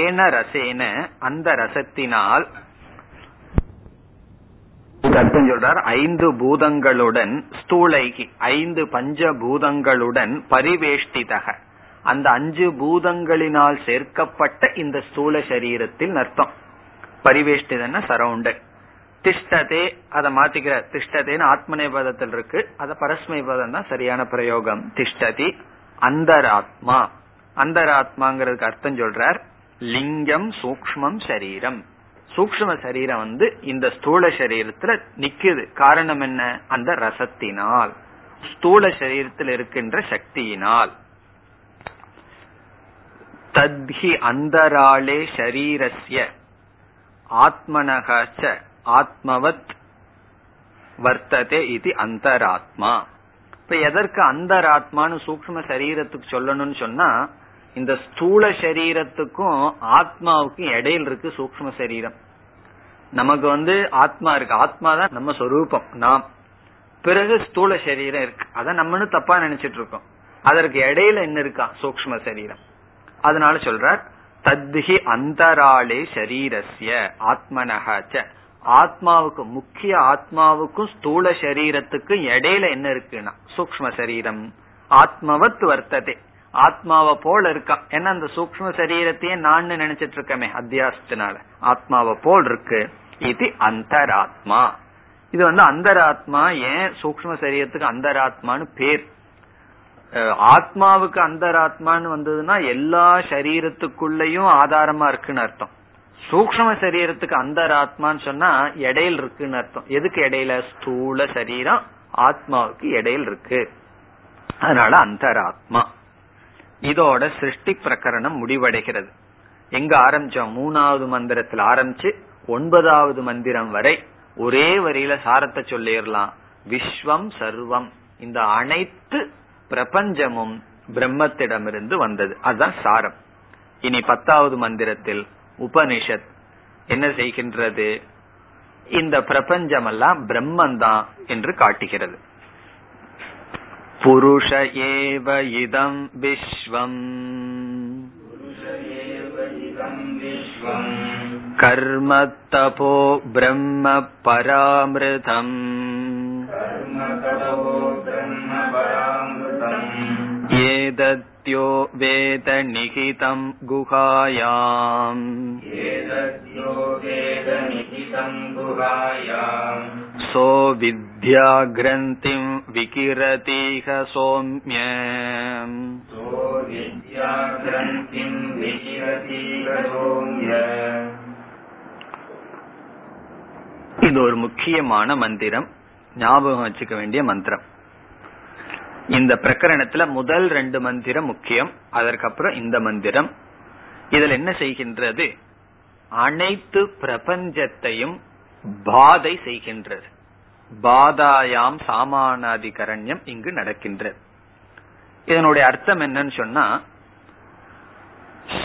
ஏன ரசேன அந்த ரசத்தினால் அர்த்தம் சொல்றார், ஐந்து பூதங்களுடன் ஸ்தூலைகி ஐந்து பஞ்சபூதங்களுடன் பரிவேஷ்டிதக அந்த அஞ்சு பூதங்களினால் சேர்க்கப்பட்ட இந்த ஸ்தூல சரீரத்தில் அர்த்தம். பரிவேஷ்டிதன்னா சரவுண்டட். திஷ்டதே அதை மாத்திக்கிற, திஷ்டதேன்னு ஆத்மநேபதத்தில் இருக்கு, அத பரஸ்மைபதம் தான் சரியான பிரயோகம். திஷ்டதி அந்தராத்மா, அந்தராத்மாங்கிறதுக்கு அர்த்தம் சொல்றார் லிங்கம் சூக்ஷ்மம் சரீரம், சூக்ஷ்ம சரீரம் வந்து இந்த ஸ்தூல சரீரத்துல நிக்குது. காரணம் என்ன, அந்த ரசத்தினால், ஸ்தூல சரீரத்தில் இருக்கின்ற சக்தியினால். தத்ஹி அந்தராளே ஷரீரஸ்ய ஆத்மனஹச்ச ஆத்மவத் வர்த்ததே இது அந்தராத்மா. இப்ப எதற்கு அந்தராத்மான்னு சூக்ஷ்ம சரீரத்துக்கு சொல்லணும்னு சொன்னா, இந்த ஸ்தூல சரீரத்துக்கும் ஆத்மாவுக்கும் இடையில் இருக்கு சூக்ஷ்ம சரீரம். நமக்கு வந்து ஆத்மா இருக்கு, ஆத்மா தான் நம்ம சொரூபம், நாம். பிறகு ஸ்தூல சரீரம் இருக்கு, அத நம்மன்னு தப்பா நினைச்சிட்டு இருக்கோம். அதற்கு இடையில என்ன இருக்கா, சூக்ஷ்ம சரீரம். அதனால சொல்றார் தத்ஹி அந்தராளே ஷரீரஸ்ய ஆத்மனஹச்ச, ஆத்மாவுக்கு முக்கிய ஆத்மாவுக்கும் ஸ்தூல சரீரத்துக்கும் இடையில என்ன இருக்குன்னா சூக்ஷ்ம சரீரம். ஆத்மவத் வர்த்ததே, ஆத்மாவை போல் இருக்கா. ஏன்னா அந்த சூக்ஷ்ம சரீரத்தையே நான் நினைச்சிட்டு இருக்கமே அத்தியாசத்தினால, ஆத்மாவை போல் இருக்கு. இது அந்தராத்மா. இது வந்து அந்தராத்மா. ஏன் சூக்ஷ்ம சரீரத்துக்கு அந்தராத்மான்னு பேர், ஆத்மாவுக்கு அந்தராத்மான்னு வந்ததுன்னா எல்லா சரீரத்துக்குள்ளயும் ஆதாரமா இருக்குன்னு அர்த்தம். சூக்ஷ்ம சரீரத்துக்கு அந்தராத்மான்னு சொன்னா இடையில் இருக்குன்னு அர்த்தம். எதுக்கு இடையில, ஸ்தூல சரீரம் ஆத்மாவுக்கு இடையில் இருக்கு, அதனால அந்தராத்மா. இதோட சிருஷ்டி பிரகரணம் முடிவடைகிறது. எங்க ஆரம்பிச்சோம், மூணாவது மந்திரத்தில் ஆரம்பிச்சு ஒன்பதாவது மந்திரம் வரை ஒரே வரியில சாரத்தை சொல்லிடலாம். விஸ்வம் சர்வம், இந்த அனைத்து பிரபஞ்சமும் பிரம்மத்திடமிருந்து வந்தது, அதுதான் சாரம். இனி பத்தாவது மந்திரத்தில் உபனிஷத் என்ன செய்கின்றது, இந்த பிரபஞ்சமெல்லாம் பிரம்மந்தான் என்று காட்டுகிறது. புருஷ ஏவ இதம் விஸ்வம் கர்ம தபோ பிரம்ம பராமிருதம் ஏதத்யோ வேத நிகிதம் குஹாயாம் சோ வித்யா கிரந்திம் விகிரதீஹ சோம்யம் இது ஒரு முக்கியமான மந்திரம், ஞாபகம் வச்சுக்க வேண்டிய மந்திரம். இந்த பிரகரணத்துல முதல் ரெண்டு மந்திரம் முக்கியம், அதற்கப்புறம் இந்த மந்திரம். இதுல என்ன செய்கின்றது, அனைத்து பிரபஞ்சத்தையும் பாதை செய்கின்றது. பாதாயாம் சாமானாதிகரண்யம் இங்கு நடக்கின்றது. இதனுடைய அர்த்தம் என்னன்னு சொன்னா,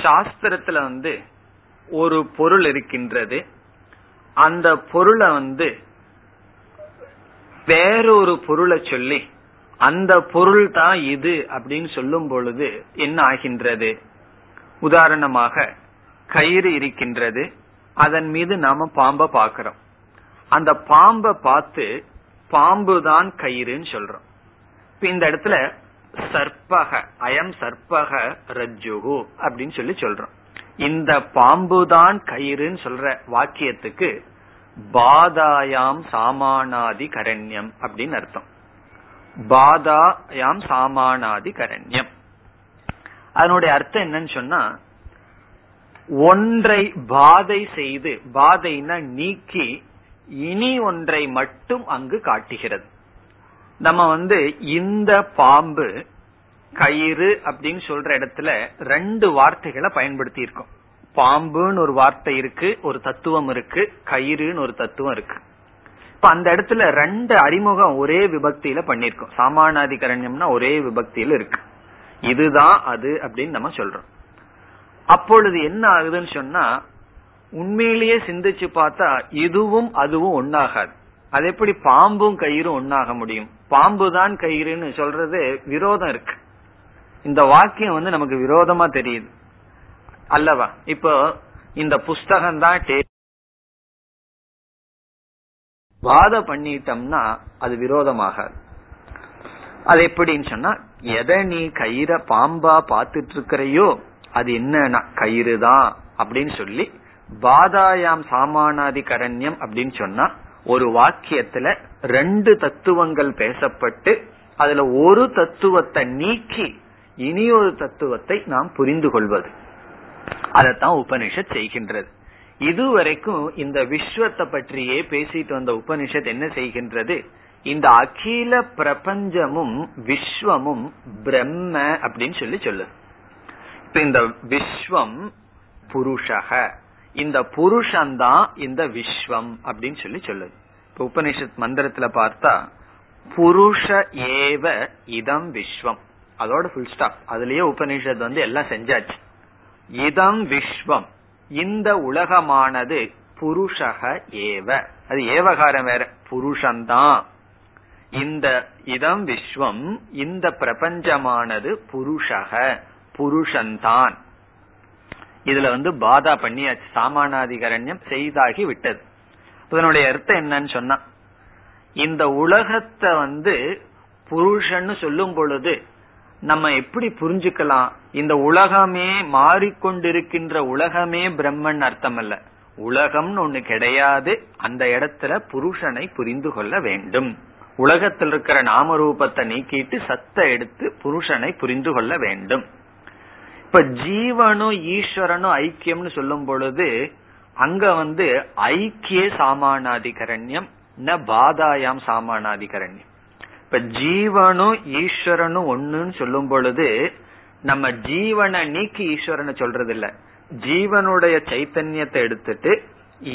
சாஸ்திரத்துல வந்து ஒரு பொருள் இருக்கின்றது, அந்த பொருளை வந்து வேறொரு பொருளை சொல்லி அந்த பொருள் தான் இது அப்படின்னு சொல்லும் பொழுது என்ன ஆகின்றது. உதாரணமாக கயிறு இருக்கின்றது, அதன் மீது நாம பாம்பை பார்க்கிறோம். அந்த பாம்பை பார்த்து பாம்புதான் கயிறுன்னு சொல்றோம். இந்த இடத்துல சர்பக அயம் சர்பக ரஜ்ஜுகு அப்படின்னு சொல்லி சொல்றோம். இந்த பாம்புதான் கயிறுன்னு சொல்ற வாக்கியத்துக்கு பாதாயாம் சாமானாதி கரண்யம் அப்படின்னு அர்த்தம். பாதாயாம் சாமானாதி கரண்யம் அதனுடைய அர்த்தம் என்னன்னு சொன்னா, ஒன்றை பாதை செய்து, பாதைனா நீக்கி, இனி ஒன்றை மட்டும் அங்கு காட்டுகிறது. நம்ம வந்து இந்த பாம்பு கயிறு அப்படின்னு சொல்ற இடத்துல ரெண்டு வார்த்தைகளை பயன்படுத்தி இருக்கோம். பாம்புன்னு ஒரு வார்த்தை இருக்கு, ஒரு தத்துவம் இருக்கு, கயிறுன்னு ஒரு தத்துவம் இருக்கு. இப்ப அந்த இடத்துல ரெண்டு அறிமுகம் ஒரே விபக்தியில பண்ணிருக்கோம். சாமானாதிகரண்யம்னா ஒரே விபக்தியில இருக்கு, இதுதான் அது அப்படின்னு நம்ம சொல்றோம். அப்பொழுது என்ன ஆகுதுன்னு சொன்னா, உண்மையிலேயே சிந்திச்சு பார்த்தா இதுவும் அதுவும் ஒன்னாகாது. அது எப்படி பாம்பும் கயிறும் ஒன்னாக முடியும்? பாம்புதான் கயிறுன்னு சொல்றது விரோதம் இருக்கு. இந்த வாக்கியம் வந்து நமக்கு விரோதமா தெரியுது அல்லவா? இப்போ இந்த புஸ்தகம் தான் வாத பண்ணிட்டோம்னா அது விரோதமாகாது. அது எப்படின்னு சொன்னா, எதை நீ கயிற பாம்பா பாத்துட்டு இருக்கிறையோ அது என்னன்னா கயிறு தான் அப்படின்னு சொல்லி, பாதாயாம் சாமானாதி கரண்யம் அப்படின்னு சொன்னா ஒரு வாக்கியத்துல ரெண்டு தத்துவங்கள் பேசப்பட்டு அதுல ஒரு தத்துவத்தை நீக்கி இனி ஒரு தத்துவத்தை நாம் புரிந்து கொள்வது. அதத்தான் உபனிஷத் செய்கின்றது. இதுவரைக்கும் இந்த விஸ்வத்தை பற்றியே பேசிட்டு வந்த உபனிஷத் என்ன செய்கின்றது, இந்த அகில பிரபஞ்சமும் விஸ்வமும் பிரம்ம அப்படின்னு சொல்லி சொல்லுது. இப்ப இந்த விஸ்வம் புருஷக, இந்த புருஷன்தான் இந்த விஸ்வம் அப்படின்னு சொல்லி சொல்லுது. இப்ப உபனிஷத் மந்திரத்துல பார்த்தா புருஷ ஏவ இதம் விஸ்வம், அதோட ஃபுல் ஸ்டாப். அதுலயே உபனிஷத் வந்து எல்லாம் செஞ்சாச்சு. இதம் விஸ்வம், இந்த உலகமானது புருஷக ஏவ, அது ஏவகாரம் வேற, புருஷன்தான். இந்த இதம் விஸ்வம், இந்த பிரபஞ்சமானது புருஷக, புருஷன்தான். இதுல வந்து பாதா பண்ணியாச்சு, சாமானாதிகரண்யம் செய்தாகி விட்டது. இதனுடைய அர்த்தம் என்னன்னு சொன்னா, இந்த உலகத்தை வந்து புருஷன்னு சொல்லும் பொழுது நம்ம எப்படி புரிஞ்சுக்கலாம், இந்த உலகமே மாறிக்கொண்டிருக்கின்ற உலகமே பிரம்மன் அர்த்தம் அல்ல. உலகம்னு ஒண்ணு கிடையாது, அந்த இடத்துல புருஷனை புரிந்து கொள்ள வேண்டும். உலகத்தில் இருக்கிற நாமரூபத்தை நீக்கிட்டு சத்தை எடுத்து புருஷனை புரிந்து கொள்ள வேண்டும். இப்ப ஜீவனும் ஈஸ்வரனும் ஐக்கியம்னு சொல்லும் பொழுது அங்க வந்து ஐக்கிய சாமானாதிகரண்யம், ந பாதாயாம் சாமானாதிகரண்யம். இப்ப ஜீவனும் ஈஸ்வரனும் ஒண்ணுன்னு சொல்லும் பொழுது நம்ம ஜீவனை நீக்கி ஈஸ்வரனை சொல்றது இல்ல, ஜீவனுடைய சைத்தன்யத்தை எடுத்துட்டு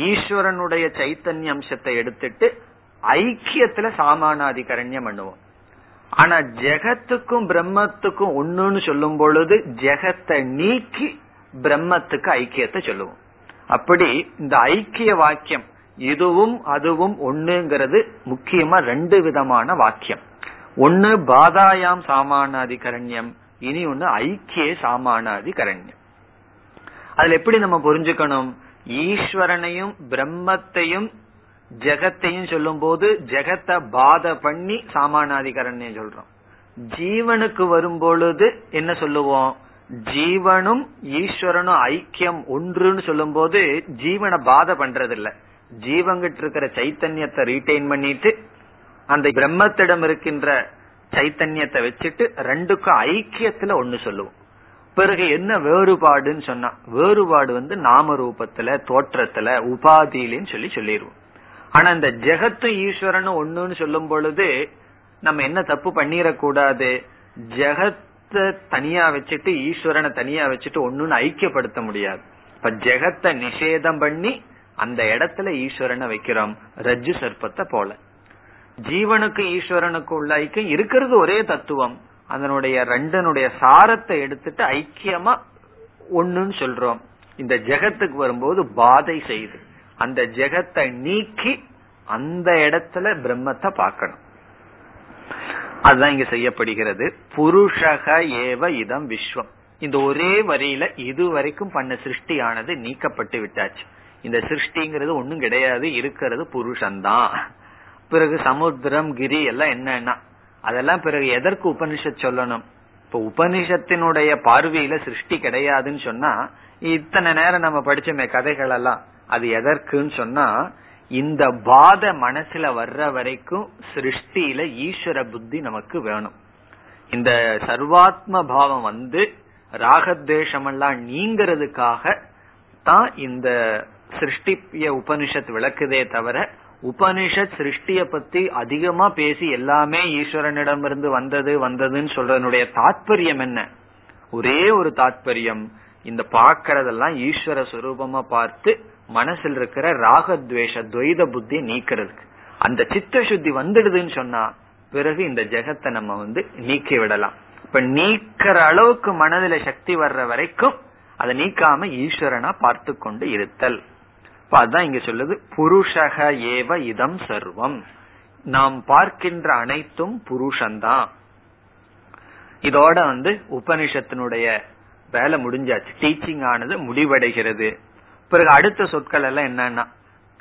ஈஸ்வரனுடைய சைத்தன்ய அம்சத்தை எடுத்துட்டு ஐக்கியத்துல சாமானாதிகரண்யம் பண்ணுவோம். ஆனா ஜெகத்துக்கும் பிரம்மத்துக்கும் ஒண்ணுன்னு சொல்லும் பொழுது ஜெகத்தை நீக்கி பிரம்மத்துக்கு ஐக்கியத்தை சொல்லுவோம். அப்படி இந்த ஐக்கிய வாக்கியம், இதுவும் அதுவும் ஒண்ணுங்கிறது முக்கியமா ரெண்டு விதமான வாக்கியம். ஒண்ணு பாதாயாம் சாமானாதிகரண்யம், இனி ஒண்ணு ஐக்கிய சாமானாதிகரண்யம். அதுல எப்படி நம்ம புரிஞ்சுக்கணும், ஈஸ்வரனையும் பிரம்மத்தையும் ஜெகத்தையும் சொல்லும் போது ஜெகத்தை பாத பண்ணி சாமானாதிகரண்யம் சொல்றோம். ஜீவனுக்கு வரும்பொழுது என்ன சொல்லுவோம், ஜீவனும் ஈஸ்வரனும் ஐக்கியம் ஒன்றுன்னு சொல்லும் போது ஜீவனை பாத பண்றது இல்ல, ஜீவன்கிட்ட இருக்கிற சைத்தன்யத்தை ரீட்டைன் பண்ணிட்டு அந்த பிரம்மத்திடம் இருக்கின்ற சைத்தன்யத்தை வச்சுட்டு ரெண்டுக்கும் ஐக்கியத்துல ஒன்னு சொல்லுவோம். பிறகு என்ன வேறுபாடுன்னு சொன்னா, வேறுபாடு வந்து நாம ரூபத்துல, தோற்றத்துல, உபாதியிலன்னு சொல்லி சொல்லிடுவோம். ஆனா இந்த ஜெகத்தும் ஈஸ்வரனும் ஒண்ணுன்னு சொல்லும் பொழுது நம்ம என்ன தப்பு பண்ணிடக்கூடாது, ஜெகத்தை தனியா வச்சுட்டு ஈஸ்வரனை தனியா வச்சுட்டு ஒண்ணுன்னு ஐக்கியப்படுத்த முடியாது. இப்ப ஜெகத்தை நிஷேதம் பண்ணி அந்த இடத்துல ஈஸ்வரனை வைக்கிறோம், ரஜ்ஜு சர்ப்பத்தை போல. ஜீவனுக்கு ஈஸ்வரனுக்கு உள்ள ஐக்கியம் இருக்கிறது ஒரே தத்துவம், அதனுடைய ரெண்டனுடைய சாரத்தை எடுத்துட்டு ஐக்கியமா ஒண்ணுன்னு சொல்றோம். இந்த ஜெகத்துக்கு வரும்போது பாதை செய்து அந்த ஜெகத்தை நீக்கி அந்த இடத்துல பிரம்மத்தை பார்க்கணும். அதுதான் இங்க செய்யப்படுகிறது. புருஷக ஏவ இதம் விஸ்வம், இந்த ஒரே வரியில இதுவரைக்கும் பண்ண சிருஷ்டியானது நீக்கப்பட்டு விட்டாச்சு. இந்த சிருஷ்டிங்கிறது ஒன்னும் கிடையாது, இருக்கிறது புருஷன்தான். பிறகு சமுத்திரம் கிரி எல்லாம் என்னன்னா அதெல்லாம் பிறகு எதற்கு உபனிஷத் சொல்லணும்? இப்ப உபனிஷத்தினுடைய பார்வையில சிருஷ்டி கிடையாதுன்னு சொன்னா, இத்தனை நேரம் நம்ம படிச்சோமே கதைகள் எல்லாம் அது எதற்குன்னு சொன்னா, இந்த பாத மனசுல வர்ற வரைக்கும் சிருஷ்டியில ஈஸ்வர புத்தி நமக்கு வேணும். இந்த சர்வாத்ம பாவம் வந்து ராகத்வேஷம் எல்லாம் நீங்கிறதுக்காக தான் இந்த சிருஷ்டிய உபனிஷத் விளக்குதே தவிர, உபனிஷத் சிருஷ்டிய பத்தி அதிகமா பேசி எல்லாமே ஈஸ்வரனிடமிருந்து வந்தது வந்ததுன்னு சொல்றதனுடைய தாத்பரியம் என்ன? ஒரே ஒரு தாத்பரியம், இந்த பார்க்கறதெல்லாம் ஈஸ்வர சுரூபமா பார்த்து மனசில் இருக்கிற ராகத்வேஷ துவைத புத்தி நீக்கிறதுக்கு. அந்த சித்த சுத்தி வந்துடுதுன்னு சொன்னா பிறகு இந்த ஜெகத்தை நம்ம வந்து நீக்கி விடலாம். இப்ப நீக்கிற அளவுக்கு மனதில சக்தி வர்ற வரைக்கும் அதை நீக்காம ஈஸ்வரனா பார்த்து கொண்டு இருத்தல். இப்ப அதான் இங்க சொல்லுது, புருஷக ஏவ இதம் சர்வம், நாம் பார்க்கின்ற அனைத்தும் புருஷன்தான். இதோட வந்து உபனிஷத்தினுடைய வேலை முடிஞ்சாச்சு, டீச்சிங் ஆனது முடிவடைகிறது. பிறகு அடுத்த சொற்கள் எல்லாம் என்னன்னா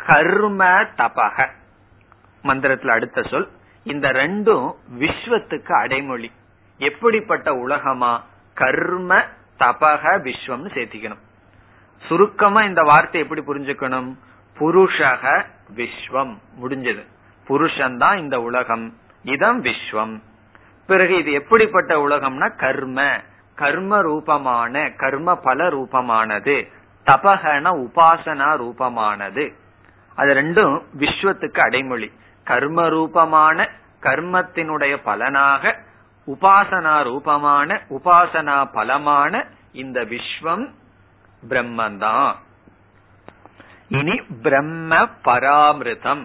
கர்ம தபக, மந்திரத்துல அடுத்த சொல். இந்த ரெண்டும் விஸ்வத்துக்கு அடைமொழி. எப்படிப்பட்ட உலகமா? கர்ம தபக விஸ்வம்னு சேர்த்திக்கணும். சுருக்கமா இந்த வார்த்தை எப்படி புரிஞ்சுக்கணும்? புருஷக விஸ்வம், முடிஞ்சது. புருஷன்தான் இந்த உலகம், இதம் விஸ்வம். பிறகு இது எப்படிப்பட்ட உலகம்னா கர்ம, கர்ம ரூபமான, கர்ம பல ரூபமானது. தபகன உபாசனா ரூபமானது. அது ரெண்டும் விஸ்வத்துக்கு அடைமொழி. கர்ம ரூபமான கர்மத்தினுடைய பலனாக, உபாசனா ரூபமான உபாசனா பலமான இந்த விஸ்வம் பிரம்மந்தான். இனி பிரம்ம பராமிருதம்,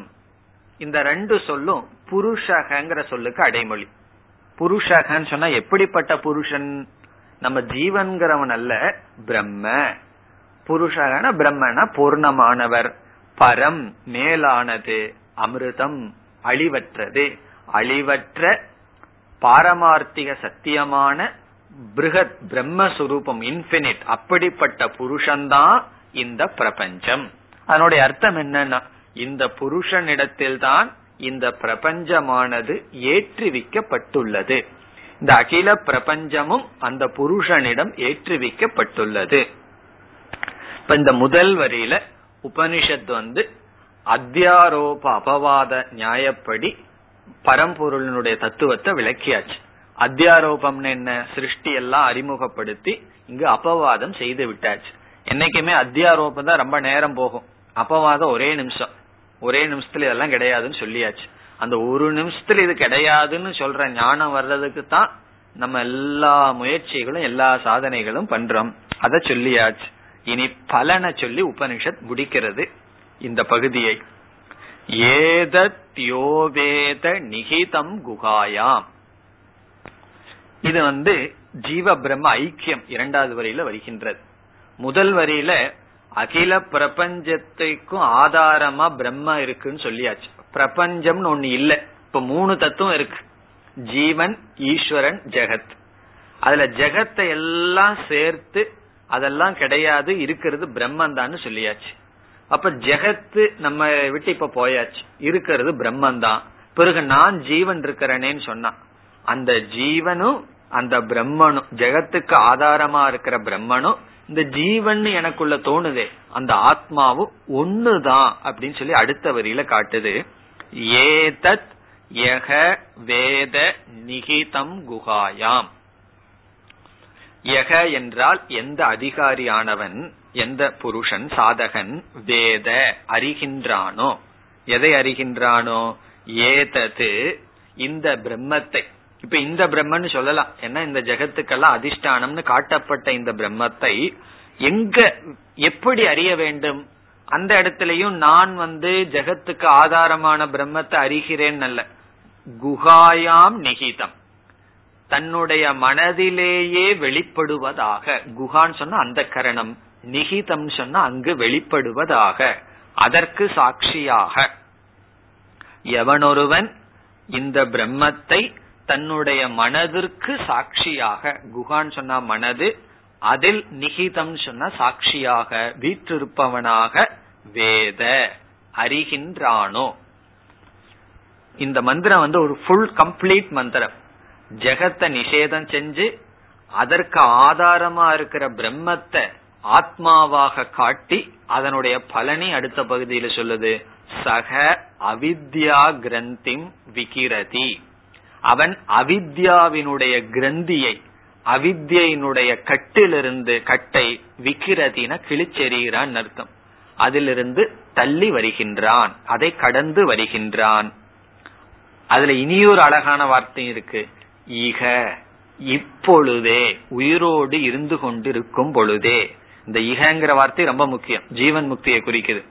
இந்த ரெண்டு சொல்லும் புருஷகங்கிற சொல்லுக்கு அடைமொழி. புருஷகன்னு சொன்னா எப்படிப்பட்ட புருஷன்? நம்ம ஜீவன்கிறவன் அல்ல, பிரம்ம. புருஷகன பிரம்மனா பூர்ணமானவர், பரம் மேலானது, அமிர்தம் அழிவற்றது, அழிவற்ற பாரமார்த்திக சத்தியமான பிருகத் பிரம்மஸ்வரூபம், இன்பினிட். அப்படிப்பட்ட புருஷன்தான் இந்த பிரபஞ்சம். அதனுடைய அர்த்தம் என்னன்னா, இந்த புருஷனிடத்தில்தான் இந்த பிரபஞ்சமானது ஏற்றுவிக்கப்பட்டுள்ளது. இந்த அகில பிரபஞ்சமும் அந்த புருஷனிடம் ஏற்றுவிக்கப்பட்டுள்ளது. இப்ப இந்த முதல் வரியில உபனிஷத் வந்து அத்தியாரோப அபவாத நியாயப்படி பரம்பொருளினுடைய தத்துவத்தை விளக்கியாச்சு. அத்தியாரோபம்னு என்ன? சிருஷ்டி எல்லாம் அறிமுகப்படுத்தி இங்கு அபவாதம் செய்து விட்டாச்சு. என்னைக்குமே அத்தியாரோபம் தான் ரொம்ப நேரம் போகும், அபவாதம் ஒரே நிமிஷம். ஒரே நிமிஷத்துல இதெல்லாம் கிடையாதுன்னு சொல்லியாச்சு. அந்த ஒரு நிமிஷத்துல இது கிடையாதுன்னு சொல்ற ஞானம் வர்றதுக்கு தான் நம்ம எல்லா முயற்சிகளும் எல்லா சாதனைகளும் பண்றோம். அதை சொல்லியாச்சு. இனி பலனை சொல்லி உபனிஷத் முடிக்கிறது இந்த பகுதியை. ஏதத்யோவேத நிகிதம் குகாயாம், இது வந்து ஜீவ பிரம்ம ஐக்கியம் இரண்டாவது வரியில வருகின்றது. முதல் வரியில அகில பிரபஞ்சத்துக்கும் ஆதாரமா பிரம்மா இருக்குன்னு சொல்லியாச்சு. பிரபஞ்சம்னு ஒண்ணு இல்ல. இப்ப மூணு தத்துவம் இருக்கு, ஜீவன், ஈஸ்வரன், ஜெகத். அதுல ஜெகத்தை எல்லாம் சேர்த்து அதெல்லாம் கிடையாது, இருக்கிறது பிரம்மந்தான்னு சொல்லியாச்சு. அப்ப ஜெகத்து நம்ம விட்டு இப்ப போயாச்சு, இருக்கிறது பிரம்மந்தான். பிறகு நான் ஜீவன் இருக்கிறேன்னு சொன்னா, அந்த ஜீவனும் அந்த பிரம்மனும், ஜெகத்துக்கு ஆதாரமா இருக்கிற பிரம்மனும் இந்த ஜீவன் எனக்குள்ள தோணுதே அந்த ஆத்மாவும் ஒண்ணுதான் அப்படின்னு சொல்லி அடுத்த வரியில காட்டுது. ஏதத் யக வேத நிகிதம் குகாயாம். யக என்றால் எந்த அதிகாரியானவன், எந்த புருஷன் சாதகன், வேத அறிகின்றானோ, எதை அறிகின்றானோ, ஏதது இந்த பிரம்மத்தை. இப்ப இந்த பிரம்மன்னு சொல்லலாம், ஏன்னா இந்த ஜெகத்துக்கெல்லாம் அதிஷ்டானம்னு காட்டப்பட்ட இந்த பிரம்மத்தை எங்க எப்படி அறிய வேண்டும்? அந்த இடத்துலயும் நான் வந்து ஜெகத்துக்கு ஆதாரமான பிரம்மத்தை அறிகிறேன் அல்ல. குகாயாம் நிகிதம், தன்னுடைய மனதிலேயே வெளிப்படுவதாக. குகான்னு சொன்னா அந்த கரணம், நிகிதம் சொன்னா அங்கு வெளிப்படுவதாக, அதற்கு சாட்சியாக. எவனொருவன் இந்த பிரம்மத்தை தன்னுடைய மனதிற்கு சாட்சியாக, குகான் சொன்னா மனது, அதில் நிகிதம் சொன்னா சாட்சியாக, வீற்றிருப்பவனாக வேத அறிகின்றானோ. இந்த மந்திரம் வந்து ஒரு ஃபுல் கம்ப்ளீட் மந்திரம். ஜெகத்தை நிஷேதம் செஞ்சு அதற்கு ஆதாரமா இருக்கிற பிரம்மத்தை ஆத்மாவாக காட்டி அதனுடைய பலனை அடுத்த பகுதியில சொல்லுது. சக அவித்யா கிரந்திம் விகிரதி, அவன் அவித்யாவினுடைய கிரந்தியை, அவித்யினுடைய கட்டிலிருந்து, கட்டை விக்கிரதின கிழிச்செறிகிறான் அர்த்தம், அதிலிருந்து தள்ளி வருகின்றான், அதை கடந்து வருகின்றான். அதுல இனியொரு அழகான வார்த்தை இருக்கு, ஈக, இப்பொழுதே, உயிரோடு இருந்து கொண்டிருக்கும் பொழுதே. இந்த ஈகங்கிற வார்த்தை ரொம்ப முக்கியம், ஜீவன் முக்தியை குறிக்குது.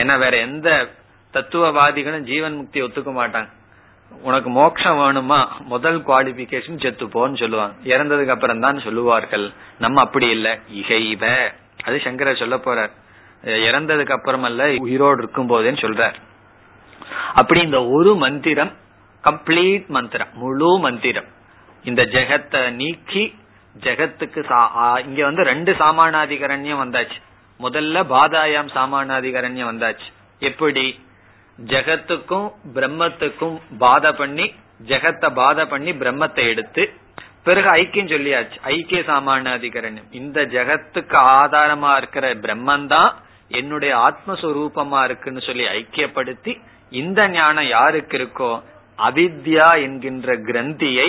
ஏன்னா வேற எந்த தத்துவவாதிகளும் ஜீவன் முக்தியை ஒத்துக்க மாட்டாங்க. உனக்கு மோட்சம் வேணுமா, முதல் குவாலிபிகேஷன் செத்துப்போன்னு சொல்லுவாங்க, இறந்ததுக்கு அப்புறம் தான் சொல்லுவார்கள். நம்ம அப்படி இல்லை, இகைவ, அது சங்கரர் சொல்ல போறார், இறந்ததுக்கு அப்புறமல்ல, உயிரோடு இருக்கும் போதேன்னு சொல்றார். அப்படி இந்த ஒரு மந்திரம் கம்ப்ளீட் மந்திரம், முழு மந்திரம், இந்த ஜெகத்தை நீக்கி ஜெகத்துக்கு இங்க வந்து ரெண்டு சாமானாதிகரண்யம் வந்தாச்சு. முதல்ல பாதாயம் சாமானாதிகரண்யம் வந்தாச்சு. எப்படி ஜகத்துக்கும் பிரம்மத்துக்கும் பாத பண்ணி, ஜெகத்தை பாத பண்ணி பிரம்மத்தை எடுத்து, பிறகு ஐக்கியம் சொல்லியாச்சு, ஐக்கிய சாமானாதிகரண்யம். இந்த ஜெகத்துக்கு ஆதாரமா இருக்கிற பிரம்மந்தான் என்னுடைய ஆத்மஸ்வரூபமா இருக்குன்னு சொல்லி ஐக்கியப்படுத்தி, இந்த ஞானம் யாருக்கு இருக்கோ, அவித்யா என்கின்ற கிரந்தியை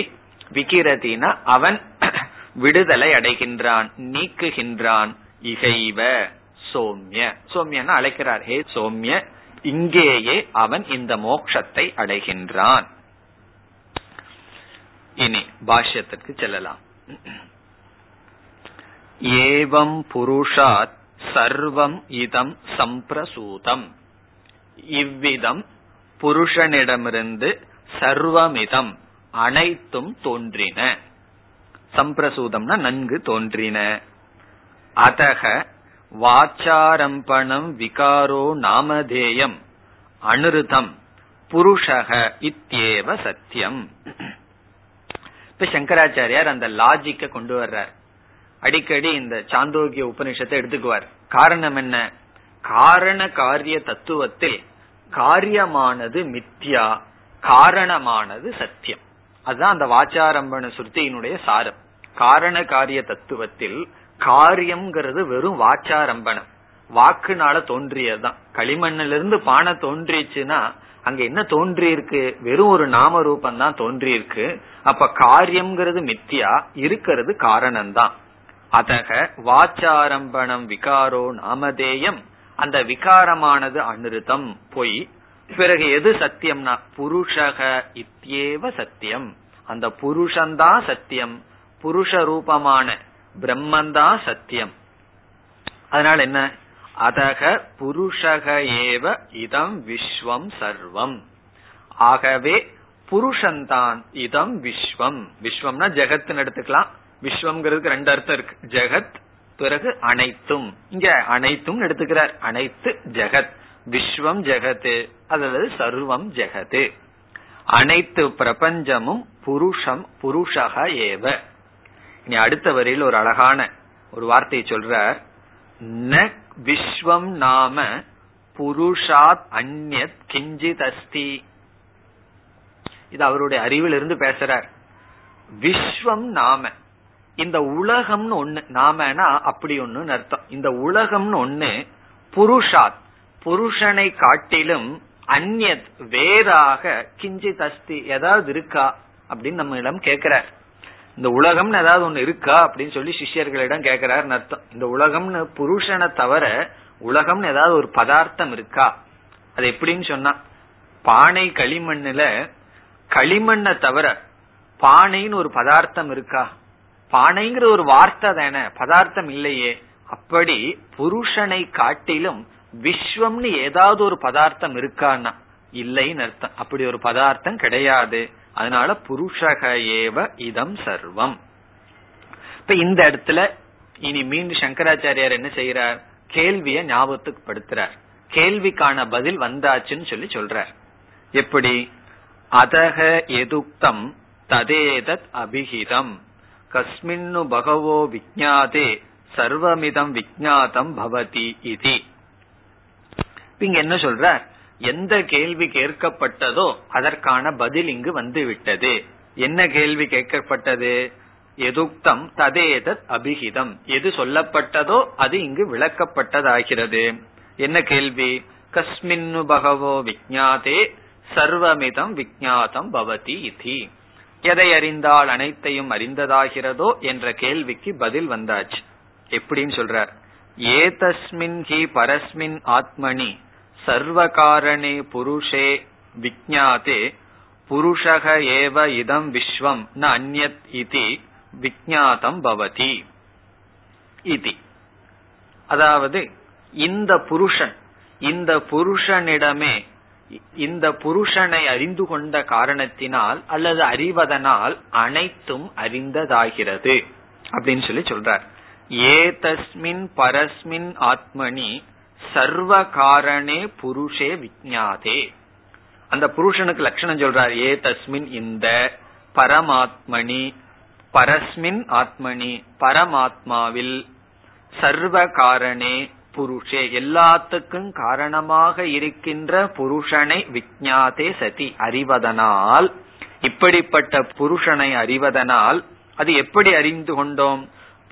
விக்கிரதினா அவன் விடுதலை அடைகின்றான், நீக்குகின்றான். இகைவ சோம்ய, சோம்யன்னு அழைக்கிறார், ஹே சோம்ய, இங்கேயே அவன் இந்த மோட்சத்தை அடைகின்றான். இனி பாஷ்யத்திற்கு செல்லலாம். ஏவம் புருஷாத் சர்வம் இதம் சம்பிரசூதம், இவ்விதம் புருஷனிடமிருந்து சர்வமிதம் அனைத்தும் தோன்றின. சம்பிரசூதம்னா நன்கு தோன்றின. அதக வாச்சாரம்பணம் விகாரோ நாமதேயம் அனுருதம் புருஷக இத்யேவ சத்தியம். இப்ப சங்கராச்சாரியார் அந்த லாஜிக்க கொண்டு வர்றார். அடிக்கடி இந்த சாந்தோக்கிய உபநிஷத்தை எடுத்துக்குவார். காரணம் என்ன? காரண காரிய தத்துவத்தில் காரியமானது மித்யா, காரணமானது சத்தியம். அதுதான் அந்த வாச்சாரம்பண சுருத்தியினுடைய சாரம். காரண காரிய தத்துவத்தில் காரியம்ங்கிறது வெறும் வாச்சாரம்பணம், வாக்குனால தோன்றியதுதான். களிமண்ணிலிருந்து பானை தோன்றிச்சுன்னா அங்க என்ன தோன்றியிருக்கு? வெறும் ஒரு நாம ரூபம் தான் தோன்றியிருக்கு. அப்ப காரியம்ங்கிறது மித்தியா, இருக்கிறது காரணம்தான். அதக வாச்சாரம்பணம் விகாரோ நாமதேயம், அந்த விகாரமானது அனுருத்தம் பொய். பிறகு எது சத்தியம்னா புருஷக இத்யேவ சத்தியம், அந்த புருஷந்தான் சத்தியம், புருஷ ரூபமான பிரம்மந்தான் சத்தியம். அதனால என்ன? அதக புருஷக ஏவ இதம் விஸ்வம் சர்வம், ஆகவே புருஷந்தான் இதம் விஸ்வம். விஸ்வம்னா ஜெகத்னு எடுத்துக்கலாம். விஸ்வம்ங்கிறதுக்கு ரெண்டு அர்த்தம் இருக்கு, ஜெகத், பிறகு அனைத்தும். இங்க அனைத்தும் எடுத்துக்கிறார், அனைத்து ஜெகத், விஸ்வம் ஜெகத்து, அதாவது சர்வம் ஜெகத்து, அனைத்து பிரபஞ்சமும் புருஷம், புருஷக ஏவ. நீ அடுத்த வரையில் ஒரு அழகான ஒரு வார்த்தையை சொல்றார், ந விஸ்வம் நாம புருஷாத் அந்யத் கிஞ்சித் அஸ்தி. இது அவருடைய அறிவிலிருந்து பேசுறார். விஸ்வம் நாம, இந்த உலகம்னு ஒண்ணு, நாமனா அப்படி ஒண்ணுன்னு அர்த்தம், இந்த உலகம்னு ஒண்ணு புருஷாத், புருஷனை காட்டிலும் அந்யத் வேறாக கிஞ்சித் அஸ்தி ஏதாவது இருக்கா அப்படின்னு நம்மளிடம் கேட்கிறார். இந்த உலகம்னு ஏதாவது ஒண்ணு இருக்கா அப்படின்னு சொல்லி சிஷ்யர்களிடம் கேட்கிறாருன்னு அர்த்தம். இந்த உலகம்னு புருஷனை தவிர உலகம்னு ஏதாவது ஒரு பதார்த்தம் இருக்கா? அது எப்படின்னு சொன்னா, பானை களிமண்ணுல களிமண்ணை தவிர பானைன்னு ஒரு பதார்த்தம் இருக்கா? பானைங்கிற ஒரு வார்த்தை தானே, பதார்த்தம் இல்லையே. அப்படி புருஷனை காட்டிலும் விஸ்வம்னு ஏதாவது ஒரு பதார்த்தம் இருக்கான்னா இல்லைன்னு அர்த்தம். அப்படி ஒரு பதார்த்தம் கிடையாது. அதனால புருஷக ஏவ இதம் சர்வம். இப்ப இந்த இடத்துல இனி மீண்டும் சங்கராச்சாரியார் என்ன செய்யறார்? கேள்வியை ஞாபகத்துக்கு படுத்துறார். கேள்விக்கான பதில் வந்தாச்சுன்னு சொல்லி சொல்றார். எப்படி? அதக எதுக்தம் ததேதத் அபிஹிதம் கஸ்மின்னு பகவோ விஜ்ஞாதே சர்வமிதம் விஜ்ஞாதம் பவதி இதி. இங்க என்ன சொல்ற, எந்த கேள்வி கேட்கப்பட்டதோ அதற்கான பதில் இங்கு வந்து விட்டது. என்ன கேள்வி கேட்கப்பட்டது? எதுக்தம் ததேதத் அபிஹிதம், எது சொல்லப்பட்டதோ அது இங்கு விளக்கப்பட்டதாகிறது. என்ன கேள்வி? கஸ்மின்னு பகவோ விஜ்ஞாதே சர்வமிதம் விஜ்ஞாதம் பவதி இதி, எதை அறிந்தால் அனைத்தையும் அறிந்ததாகிறதோ என்ற கேள்விக்கு பதில் வந்தாச்சு. எப்படின்னு சொல்றார், ஏதஸ்மின் ஹி பரஸ்மின் ஆத்மனி சர்வகாரணே புருஷே விஜ்ஞாதே புருஷக ஏவ இதம் விஸ்வம் ந அன்யத் இதி விஜ்ஞாதம் பவதி இதி. அதாவது இந்த புருஷன், இந்த புருஷனிடமே, இந்த புருஷனை அறிந்து கொண்ட காரணத்தினால் அல்லது அறிவதனால் அனைத்தும் அறிந்ததாகிறது அப்படின்னு சொல்லி சொல்றார். ஏதஸ்மின் பரஸ்மின் ஆத்மனி சர்வ காரணே புருஷே விஜ்ஞாதே, அந்த புருஷனுக்கு லட்சணம் சொல்றார். ஏதஸ்மின் இந்த பரமாத்மனி பரஸ்மின் ஆத்மனி பரமாத்மாவில் சர்வ காரணே புருஷே எல்லாத்துக்கும் காரணமாக இருக்கின்ற புருஷனை விஜ்ஞாதே சதி அறிவதனால், இப்படிப்பட்ட புருஷனை அறிவதனால். அது எப்படி அறிந்து கொண்டோம்?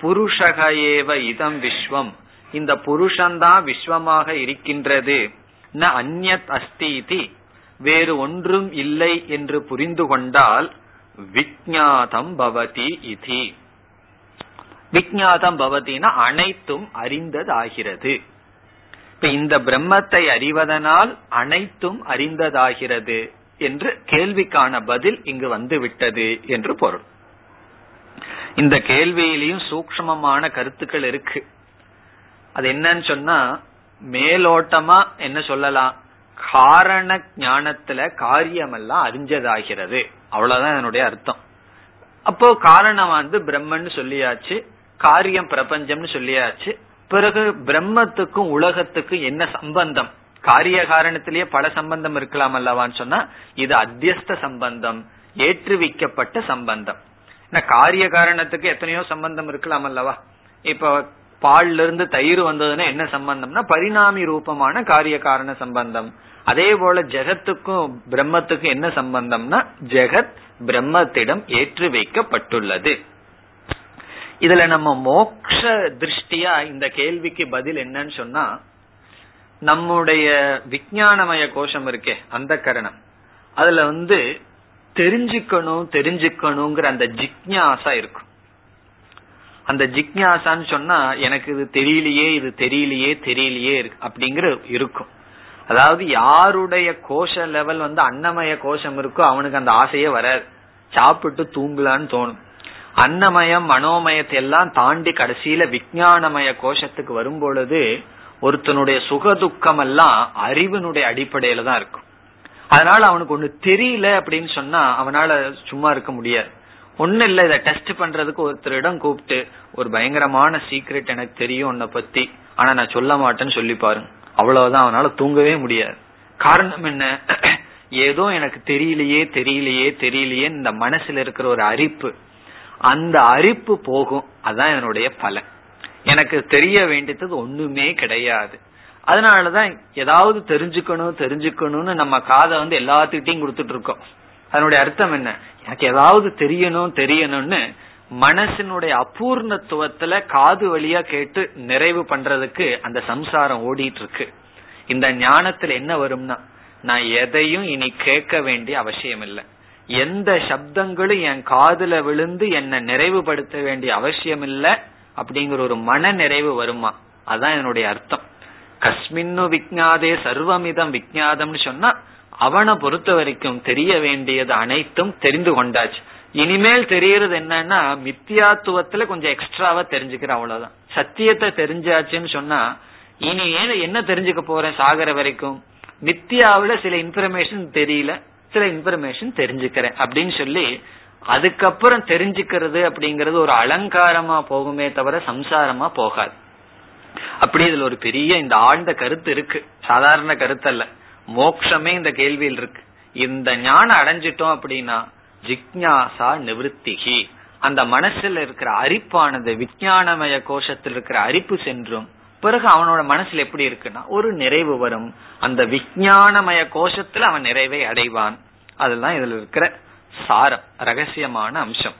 புருஷக ஏவ இதம் விஸ்வம், இந்த புருஷன்தான் விஸ்வமாக இருக்கின்றது. ந அந்யத் அஸ்தி, வேறு ஒன்றும் இல்லை என்று புரிந்து கொண்டால் விஜ்ஞாதம் பவதி இதி. விஜ்ஞாதம் பவதினா அனைத்தும் அறிந்ததாகிறது. இப்ப இந்த பிரம்மத்தை அறிவதனால் அனைத்தும் அறிந்ததாகிறது என்று கேள்விக்கான பதில் இங்கு வந்து விட்டது என்று பொருள். இந்த கேள்வியிலையும் சூக்ஷ்மமான கருத்துக்கள் இருக்கு. அது என்னன்னு சொன்னா, மேலோட்டமா என்ன சொல்லலாம், காரண ஞானத்துல காரியமெல்லாம் அறிஞ்சதாகிறது, அவ்வளவுதான் என்னுடைய அர்த்தம். அப்போ காரணம் வந்து பிரம்மன்னு சொல்லியாச்சு, காரியம் பிரபஞ்சம்னு சொல்லியாச்சு. பிறகு பிரம்மத்துக்கும் உலகத்துக்கும் என்ன சம்பந்தம்? காரிய காரணத்திலேயே பல சம்பந்தம் இருக்கலாம் அல்லவான்னு சொன்னா, இது அத்தியஸ்த சம்பந்தம், ஏற்றுவிக்கப்பட்ட சம்பந்தம். காரிய காரணத்துக்கு எத்தனையோ சம்பந்தம் இருக்கலாம் அல்லவா. இப்ப பால்ல இருந்து தயிர் வந்ததுன்னா என்ன சம்பந்தம்னா பரிணாமி ரூபமான காரிய காரண சம்பந்தம். அதே போல ஜெகத்துக்கும் பிரம்மத்துக்கும் என்ன சம்பந்தம்னா ஜெகத் பிரம்மத்திடம் ஏற்று வைக்கப்பட்டுள்ளது. இதுல நம்ம மோக்ஷ திருஷ்டியா இந்த கேள்விக்கு பதில் என்னன்னு சொன்னா, நம்முடைய விஞ்ஞானமய கோஷம் இருக்கே அந்த கரணம், அதுல வந்து தெரிஞ்சுக்கணும் தெரிஞ்சுக்கணுங்கிற அந்த ஜிக்ஞாசா இருக்கும். அந்த ஜிக்ஞாசான்னு சொன்னா எனக்கு இது தெரியலையே இது தெரியலையே தெரியலையே அப்படிங்கிற இருக்கும். அதாவது யாருடைய கோஷ லெவல் வந்து அன்னமய கோஷம் இருக்கோ அவனுக்கு அந்த ஆசையே வராது, சாப்பிட்டு தூங்கலான்னு தோணும். அன்னமயம் மனோமயத்தை எல்லாம் தாண்டி கடைசியில விஞ்ஞானமய கோஷத்துக்கு வரும் பொழுது ஒருத்தனுடைய சுகதுக்கம் எல்லாம் அறிவினுடைய அடிப்படையில தான் இருக்கும். அதனால அவனுக்கு ஒண்ணு தெரியல அப்படின்னு சொன்னா அவனால சும்மா இருக்க முடியாது. ஒண்ணு இல்ல, இதை டெஸ்ட் பண்றதுக்கு ஒருத்தரிடம் கூப்பிட்டு ஒரு பயங்கரமான சீக்ரெட் எனக்கு தெரியும் உன்னை பத்தி, ஆனா நான் சொல்ல மாட்டேன்னு சொல்லி பாருங்க, அவ்வளவுதான், அவனால தூங்கவே முடியாது. காரணம் என்ன? ஏதோ எனக்கு தெரியலையே தெரியலையே தெரியலையே இந்த மனசுல இருக்கிற ஒரு அரிப்பு, அந்த அரிப்பு போகும். அதான் என்னுடைய பலன். எனக்கு தெரிய வேண்டியது ஒண்ணுமே கிடையாது. அதனாலதான் ஏதாவது தெரிஞ்சுக்கணும் தெரிஞ்சுக்கணும்னு நம்ம காதை வந்து எல்லாத்துக்கிட்டையும் கொடுத்துட்டு இருக்கோம். அதனுடைய அர்த்தம் என்ன? எனக்கு ஏதாவது தெரியணும் தெரியணும்னு மனசினுடைய அபூர்ணத்துவத்துல காது வழியா கேட்டு நிறைவு பண்றதுக்கு அந்த சம்சாரம் ஓடிட்டு இருக்கு. இந்த ஞானத்துல என்ன வரும்னா, நான் எதையும் இனி கேட்க வேண்டிய அவசியம் இல்லை, எந்த சப்தங்களும் என் காதுல விழுந்து என்னை நிறைவுபடுத்த வேண்டிய அவசியம் இல்லை அப்படிங்கிற ஒரு மன நிறைவு வருமா? அதான் என்னுடைய அர்த்தம். கஸ்மின்னு விஜ்ஞாதே சர்வமிதம் விஜ்ஞாதம்னு சொன்னா அவனை பொறுத்த வரைக்கும் தெரிய வேண்டியது அனைத்தும் தெரிந்து கொண்டாச்சு. இனிமேல் தெரியறது என்னன்னா மித்தியாத்துவத்துல கொஞ்சம் எக்ஸ்ட்ராவா தெரிஞ்சுக்கிற, அவ்வளவுதான். சத்தியத்தை தெரிஞ்சாச்சுன்னு சொன்னா இனி ஏன் என்ன தெரிஞ்சுக்க போறேன் சாகர வரைக்கும்? மித்தியாவில சில இன்ஃபர்மேஷன் தெரியல, சில இன்ஃபர்மேஷன் தெரிஞ்சுக்கிறேன் அப்படின்னு சொல்லி அதுக்கப்புறம் தெரிஞ்சுக்கிறது அப்படிங்கறது ஒரு அலங்காரமா போகுமே தவிர சம்சாரமா போகாது. அப்படி இதுல ஒரு பெரிய இந்த ஆழ்ந்த கருத்து இருக்கு, சாதாரண கருத்து அல்ல, மோக்ஷமே இந்த கேள்வியில் இருக்கு. இந்த ஞானம் அடைஞ்சிட்டோம் அப்படின்னா ஜிக்ஞாசா நிவத்திகி, அந்த மனசுல இருக்கிற அரிப்பானது விஞ்ஞானமய கோஷத்தில் இருக்கிற அரிப்பு சென்றும் பிறகு அவனோட மனசுல எப்படி இருக்குன்னா ஒரு நிறைவு வரும். அந்த விஞ்ஞானமய கோஷத்துல அவன் நிறைவை அடைவான். அதெல்லாம் இதுல இருக்கிற சாரம், ரகசியமான அம்சம்.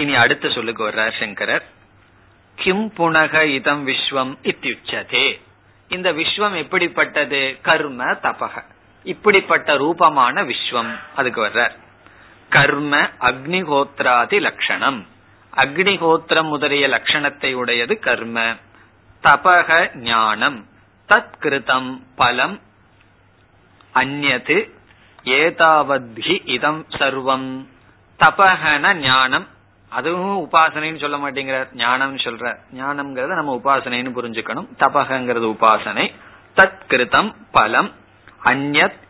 இனி அடுத்த சொல்லுக்கு வர்றார் சங்கரர். கிம் புனக இதம் விஸ்வம் இத்தியுச்சதே. இந்த விஸ்வம் எப்படிப்பட்டது? கர்ம தபக, இப்படிப்பட்ட ரூபமான விஸ்வம். அதுக்கு வர்றார் கர்ம அக்னிஹோத்ராதி லட்சணம், அக்னிஹோத்திரம் முதலிய லட்சணத்தை உடையது கர்ம. தபக ஞானம், தத் கிருதம் பலம், அந்யது ஏதாவத்ஹி இதம் சர்வம். தபகன ஞானம், அதுவும் உபாசனைன்னு சொல்ல மாட்டேங்கிறார், ஞானம் சொல்ற. ஞானம்ங்கிறத நம்ம உபாசனைன்னு புரிஞ்சுக்கணும். தபகங்கிறது உபாசனை. தத் கிருதம் பலம், அந்யத்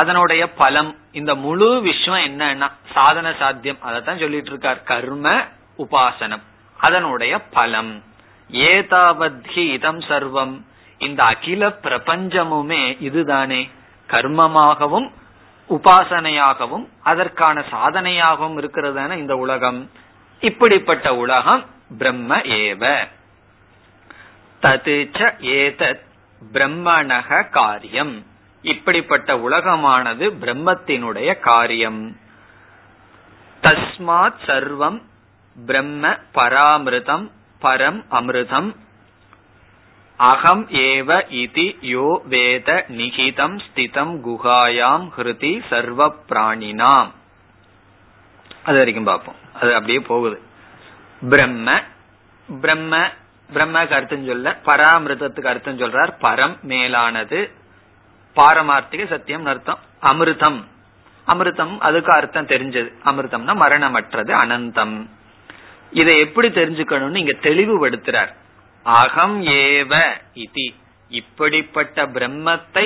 அதனுடைய பலம். இந்த முழு விஸ்வம் என்னன்னா சாதன சாத்தியம். அதத்தான் சொல்லிட்டு இருக்கார் கர்ம உபாசனம், அதனுடைய பலம். ஏதாவத்ஹி இதம் சர்வம், இந்த அகில பிரபஞ்சமுமே இதுதானே, கர்மமாகவும் உபாசனையாகவும் அதற்கான சாதனையாகவும் இருக்கிறதான இந்த உலகம். இப்படிப்பட்ட உலகம் பிரம்ம ஏவ. தது ச ஏதத் பிரம்மணஹ காரியம், இப்படிப்பட்ட உலகமானது பிரம்மத்தினுடைய காரியம். தஸ்மாத் சர்வம் பிரம்ம பராமிருதம் பரம் அமிர்தம் அகம் ஏவ இதி யோ வேத நிகிதம் ஸ்திதம் குஹாயாம் ஹிருதி சர்வ பிராணினாம். அது வரைக்கும் பார்ப்போம், அது அப்படியே போகுது. பிரம்ம பிரம்ம பிரம்மக்கு அர்த்தம் சொல்ல, பராமிருதத்துக்கு அர்த்தம் சொல்றார், பரம் மேலானது, பாரமார்த்திக சத்தியம் அர்த்தம். அமிர்தம் அமிர்தம் அதுக்கு அர்த்தம் தெரிஞ்சது. அமிர்தம்னா மரணமற்றது, அனந்தம். இதை எப்படி தெரிஞ்சுக்கணும்னு இங்க தெளிவுபடுத்துறார். அகம் ஏவ இதி, இப்படிப்பட்ட பிரம்மத்தை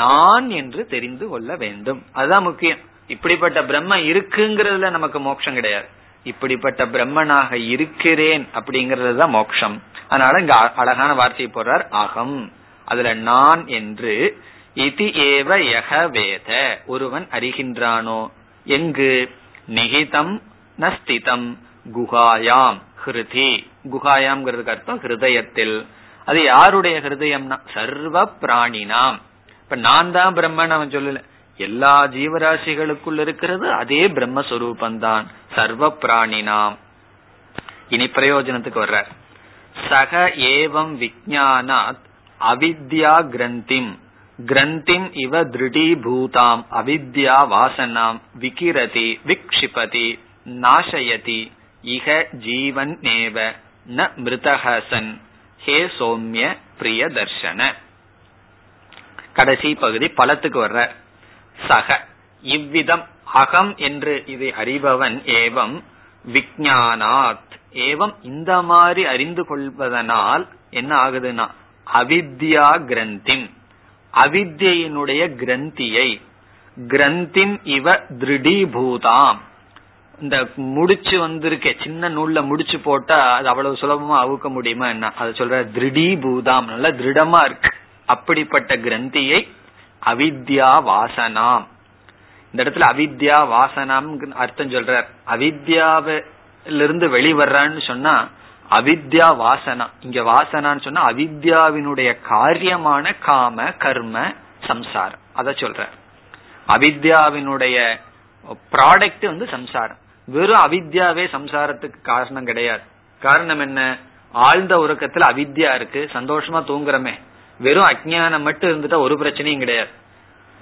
நான் என்று தெரிந்து கொள்ள வேண்டும். அதுதான் முக்கியம். இப்படிப்பட்ட பிரம்ம இருக்குங்கிறதுல நமக்கு மோட்சம் கிடையாது. இப்படிப்பட்ட பிரம்மனாக இருக்கிறேன் அப்படிங்கிறது தான் மோட்சம். அதனால இங்க அழகான வார்த்தையை போடுறார், அகம், அதுல நான் என்று. இதி ஏவ யஹ வேத, ஒருவன் அறிகின்றானோ. எங்கு? நிகிதம் நஸ்திதம் குஹாயாம் ஹிருதி, குஹாயாம் அர்த்தம் ஹிருதயத்தில். அது யாருடைய ஹிருதயம்னா சர்வ பிராணினாம். இப்ப நான் தான் பிரம்மன் அவன் சொல்லல, எல்லா ஜீவராசிகளுக்குள் இருக்கிறது அதே பிரம்மஸ்வரூபந்தான், சர்வ பிராணினாம். இனி பிரயோஜனத்துக்கு வர்ற சக ஏவம் விஜானாத் அவித்யா கிரந்திம் கிரந்திம் இவ திருடீபூதாம் அவித்யா வாசனாம் விகிரதி விக்ஷிபதி நாசயதி இக ஜீவன் நேவ ந மிருதஹசன் ஹே சோம்ய பிரிய தர்ஷன. கடைசி பகுதி பலத்துக்கு வர்ற சக, இவ்விதம் அகம் என்று இதை அறிபவன், ஏவம் விஜானாத், ஏவம் இந்த மாதிரி அறிந்து கொள்வதனால் என்ன ஆகுதுன்னா அவித்யா கிரந்திம், அவித்யினுடைய கிரந்தியை, கிரந்திம் இவ திருடீபூதாம், இந்த முடிச்சு வந்திருக்கே சின்ன நூல்ல முடிச்சு போட்டா அது அவ்வளவு சுலபமா அவுக்க முடியுமா என்ன, அது சொல்ற திருடீபூதாம், நல்லா திருடமா இருக்கு, அப்படிப்பட்ட கிரந்தியை. அவித்யா வாசனாம், இந்த இடத்துல அவித்யா வாசனாம் அர்த்தம் சொல்றார். அவித்யாவிலிருந்து வெளிவர்றான்னு சொன்னா அவித்யா வாசனா, இங்க வாசனான்னு சொன்னா அவித்யாவினுடைய காரியமான காம கர்ம சம்சாரம், அத சொல்ற. அவித்யாவினுடைய ப்ராடக்ட் வந்து சம்சாரம். வெறும் அவித்யாவே சம்சாரத்துக்கு காரணம் கிடையாது. காரணம் என்ன? ஆழ்ந்த உறக்கத்துல அவித்யா இருக்கு, சந்தோஷமா தூங்குறமே. வெறும் அஜ்ஞானம் மட்டும் இருந்துட்டா ஒரு பிரச்சனையும் கிடையாது.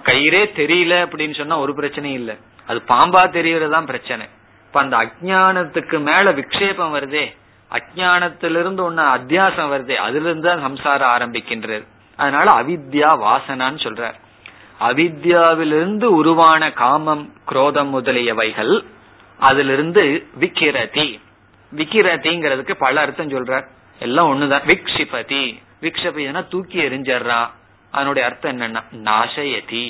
கயிறே தெரியல அப்படின்னு சொன்னா ஒரு பிரச்சனையும் இல்லை, அது பாம்பா தெரியறதுதான் பிரச்சனை. இப்ப அந்த அஜ்ஞானத்துக்கு மேல விக்ஷேபம் வருதே, அஜ்ஞானத்திலிருந்து ஒன்னு அத்தியாசம் வருது, அதுல இருந்து தான் சம்சாரம் ஆரம்பிக்கின்றது. அதனால அவித்யா வாசனான்னு சொல்றார். அவித்யாவிலிருந்து உருவான காமம் குரோதம் முதலியவைகள் அதிலிருந்து விக்கிரதி, விக்கிரதிங்கிறதுக்கு பல அர்த்தம் சொல்றார், எல்லாம் ஒண்ணுதான். விக்ஷிபதி, விக்ஷபினா தூக்கி எரிஞ்சிடறான். அதனுடைய அர்த்தம் என்னன்னா நாசயதி,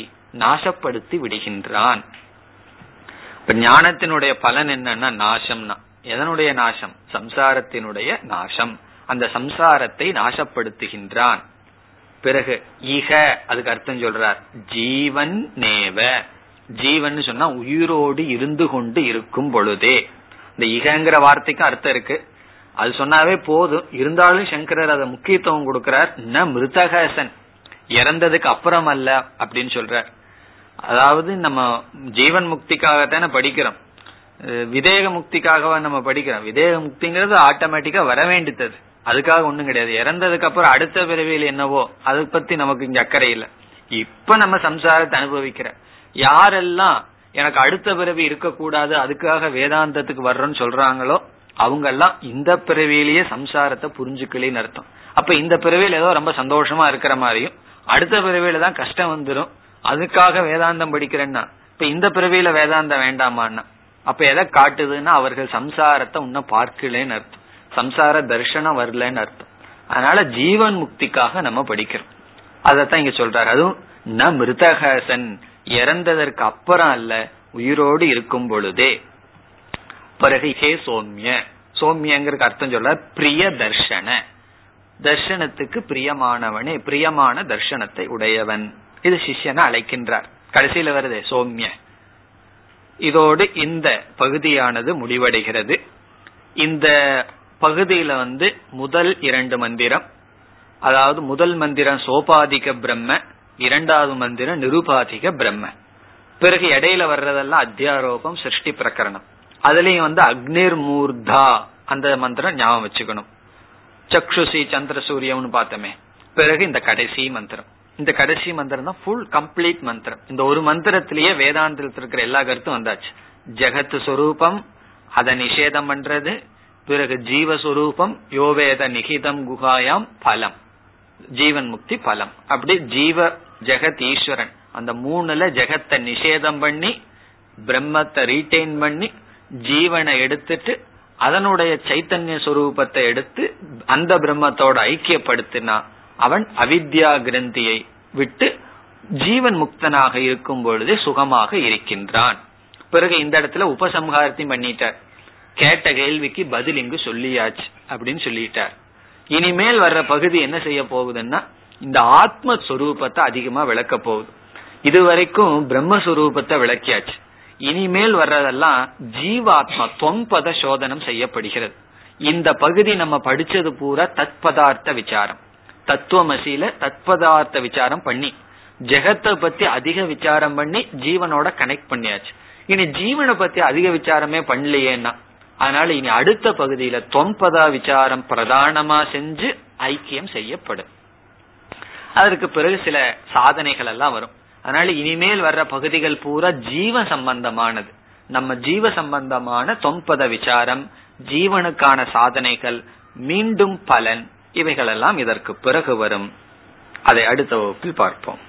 நாசப்படுத்தி விடுகின்றான். இப்ப ஞானத்தினுடைய பலன் என்னன்னா நாசம்னா எதனுடைய நாசம்? சம்சாரத்தினுடைய நாசம். அந்த சம்சாரத்தை நாசப்படுத்துகின்றான். பிறகு இக, அதுக்கு அர்த்தம் சொல்றார் ஜீவன் நேவ, ஜீவன் சொன்னா உயிரோடு இருந்து கொண்டு இருக்கும் பொழுதே. இந்த இகங்கிற வார்த்தைக்கு அர்த்தம் இருக்கு. அது சொன்னாவே போதும். இருந்தாலும் சங்கரர் அதை முக்கியத்துவம் கொடுக்கிறார். ந மிருதகசன், இறந்ததுக்கு அப்புறம் அல்ல அப்படின்னு சொல்றார். அதாவது நம்ம ஜீவன் முக்திக்காகத்தானே படிக்கிறோம், விதேக முக்திக்காகவா நம்ம படிக்கிறோம்? விதேக முக்திங்கிறது ஆட்டோமேட்டிக்கா வர வேண்டியது, அதுக்காக ஒண்ணும் கிடையாது. இறந்ததுக்கு அப்புறம் அடுத்த பிறவியில் என்னவோ அதை பத்தி நமக்கு இங்க அக்கறை இல்லை. இப்ப நம்ம சம்சாரத்தை அனுபவிக்கிற யாரெல்லாம் எனக்கு அடுத்த பிறவி இருக்கக்கூடாது அதுக்காக வேதாந்தத்துக்கு வர்றோன்னு சொல்றாங்களோ அவங்க எல்லாம் இந்த பிறவியிலேயே சம்சாரத்தை புரிஞ்சுக்கலின்னு அர்த்தம். அப்ப இந்த பிறவியில ஏதோ ரொம்ப சந்தோஷமா இருக்கிற மாதிரியும் அடுத்த பிறவியில தான் கஷ்டம் வந்துடும் அதுக்காக வேதாந்தம் படிக்கிறேன்னா இப்ப இந்த பிறவியில வேதாந்தம் வேண்டாமான்னா அப்ப எதை காட்டுதுன்னா அவர்கள் சம்சாரத்தை இன்னும் பார்க்கலன்னு அர்த்தம், சம்சார தர்சனம் வரலன்னு அர்த்தம். அதனால ஜீவன் முக்திக்காக நம்ம படிக்கிறோம், அதத்தான் இங்க சொல்றாரு. அதுவும் ந மிருதகசன், இறந்ததற்கு அப்புறம் அல்ல, உயிரோடு இருக்கும் பொழுதே. பிறகு ஹே சோம்ய, சோம்யங்கிறதுக்கு அர்த்தம் சொல்ல பிரிய தர்ஷன, தர்ஷனத்துக்கு பிரியமானவனே, பிரியமான தர்ஷனத்தை உடையவன். இது சிஷ்யனை அழைக்கின்றார். கடைசியில வருது சோம்ய. இதோடு இந்த பகுதியானது முடிவடைகிறது. இந்த பகுதியில வந்து முதல் இரண்டு மந்திரம், அதாவது முதல் மந்திரம் சோபாதிக பிரம்ம, இரண்டாவது மந்திரம் நிருபாதிக பிரம்ம. பிறகு இடையில வர்றதெல்லாம் அத்தியாரோபம் சிருஷ்டி பிரகரணம். அதுலயும் வந்து அக்னிர் மூர்தா அந்த மந்திரம் ஞாபகம் வச்சுக்கணும். சக்ஷுசி சந்திர சூரியம்னு பார்த்தோமே. பிறகு இந்த கடைசி மந்திரம், இந்த கடைசி மந்திரம் தான் ஃபுல் கம்ப்ளீட் மந்திரம். இந்த ஒரு மந்திரத்திலேயே வேதாந்தத்தில் இருக்கிற எல்லா கருத்தும் வந்தாச்சு. ஜெகத் சுரூபம், அதை நிஷேதம் பண்றது, பிறகு ஜீவஸ்வரூபம், யோவேத நிகிதம் குகாயாம் பலம், ஜீவன் முக்தி பலம். அப்படி ஜீவ ஜெகத் ஈஸ்வரன் அந்த மூணுல ஜெகத்தை நிஷேதம் பண்ணி பிரம்மத்தை ரீட்டைன் பண்ணி ஜீவனை எடுத்துட்டு அதனுடைய சைத்தன்ய சுரூபத்தை எடுத்து அந்த பிரம்மத்தோட ஐக்கியப்படுத்தினா அவன் அவித்யா கிரந்தியை விட்டு ஜீவன் முக்தனாக இருக்கும் பொழுது சுகமாக இருக்கின்றான். பிறகு இந்த இடத்துல உபசம்ஹாரத்தை பண்ணிட்டார், கேட்ட கேள்விக்கு பதில் இங்கு சொல்லியாச்சு அப்படின்னு சொல்லிட்டார். இனிமேல் வர்ற பகுதி என்ன செய்ய போகுதுன்னா இந்த ஆத்மஸ்வரூபத்தை அதிகமா விளக்க போகுது. இதுவரைக்கும் பிரம்மஸ்வரூபத்தை விளக்கியாச்சு. இனிமேல் வர்றதெல்லாம் ஜீவாத்மா தொம்பத சோதனம் செய்யப்படுகிறது. இந்த பகுதி நம்ம படிச்சது பூரா தத்பதார்த்த விசாரம், தத்துவமசியில தத்பதார்த்த விசாரம் பண்ணி ஜெகத்தை பத்தி அதிக விசாரம் பண்ணி ஜீவனோட கனெக்ட் பண்ணியாச்சு. இனி ஜீவனை பத்தி அதிக விசாரமே பண்ணலையேன்னா அதனால இனி அடுத்த பகுதியில தொம்பதா விசாரம் பிரதானமா செஞ்சு ஐக்கியம் செய்யப்படும். அதற்கு பிறகு சில சாதனைகள் எல்லாம் வரும். அதனால இனிமேல் வர்ற பகுதிகள் பூரா ஜீவ சம்பந்தமானது, நம்ம ஜீவ சம்பந்தமான தொம்பத விசாரம், ஜீவனுக்கான சாதனைகள், மீண்டும் பலன், இவைகளெல்லாம் இதற்கு பிறகு வரும். அதை அடுத்த வகுப்பில் பார்ப்போம்.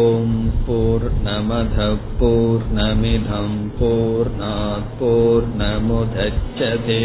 ஓம் பூர்ணமத பூர்ணமிதம் பூர்ணாத் பூர்ணமுதச்யதே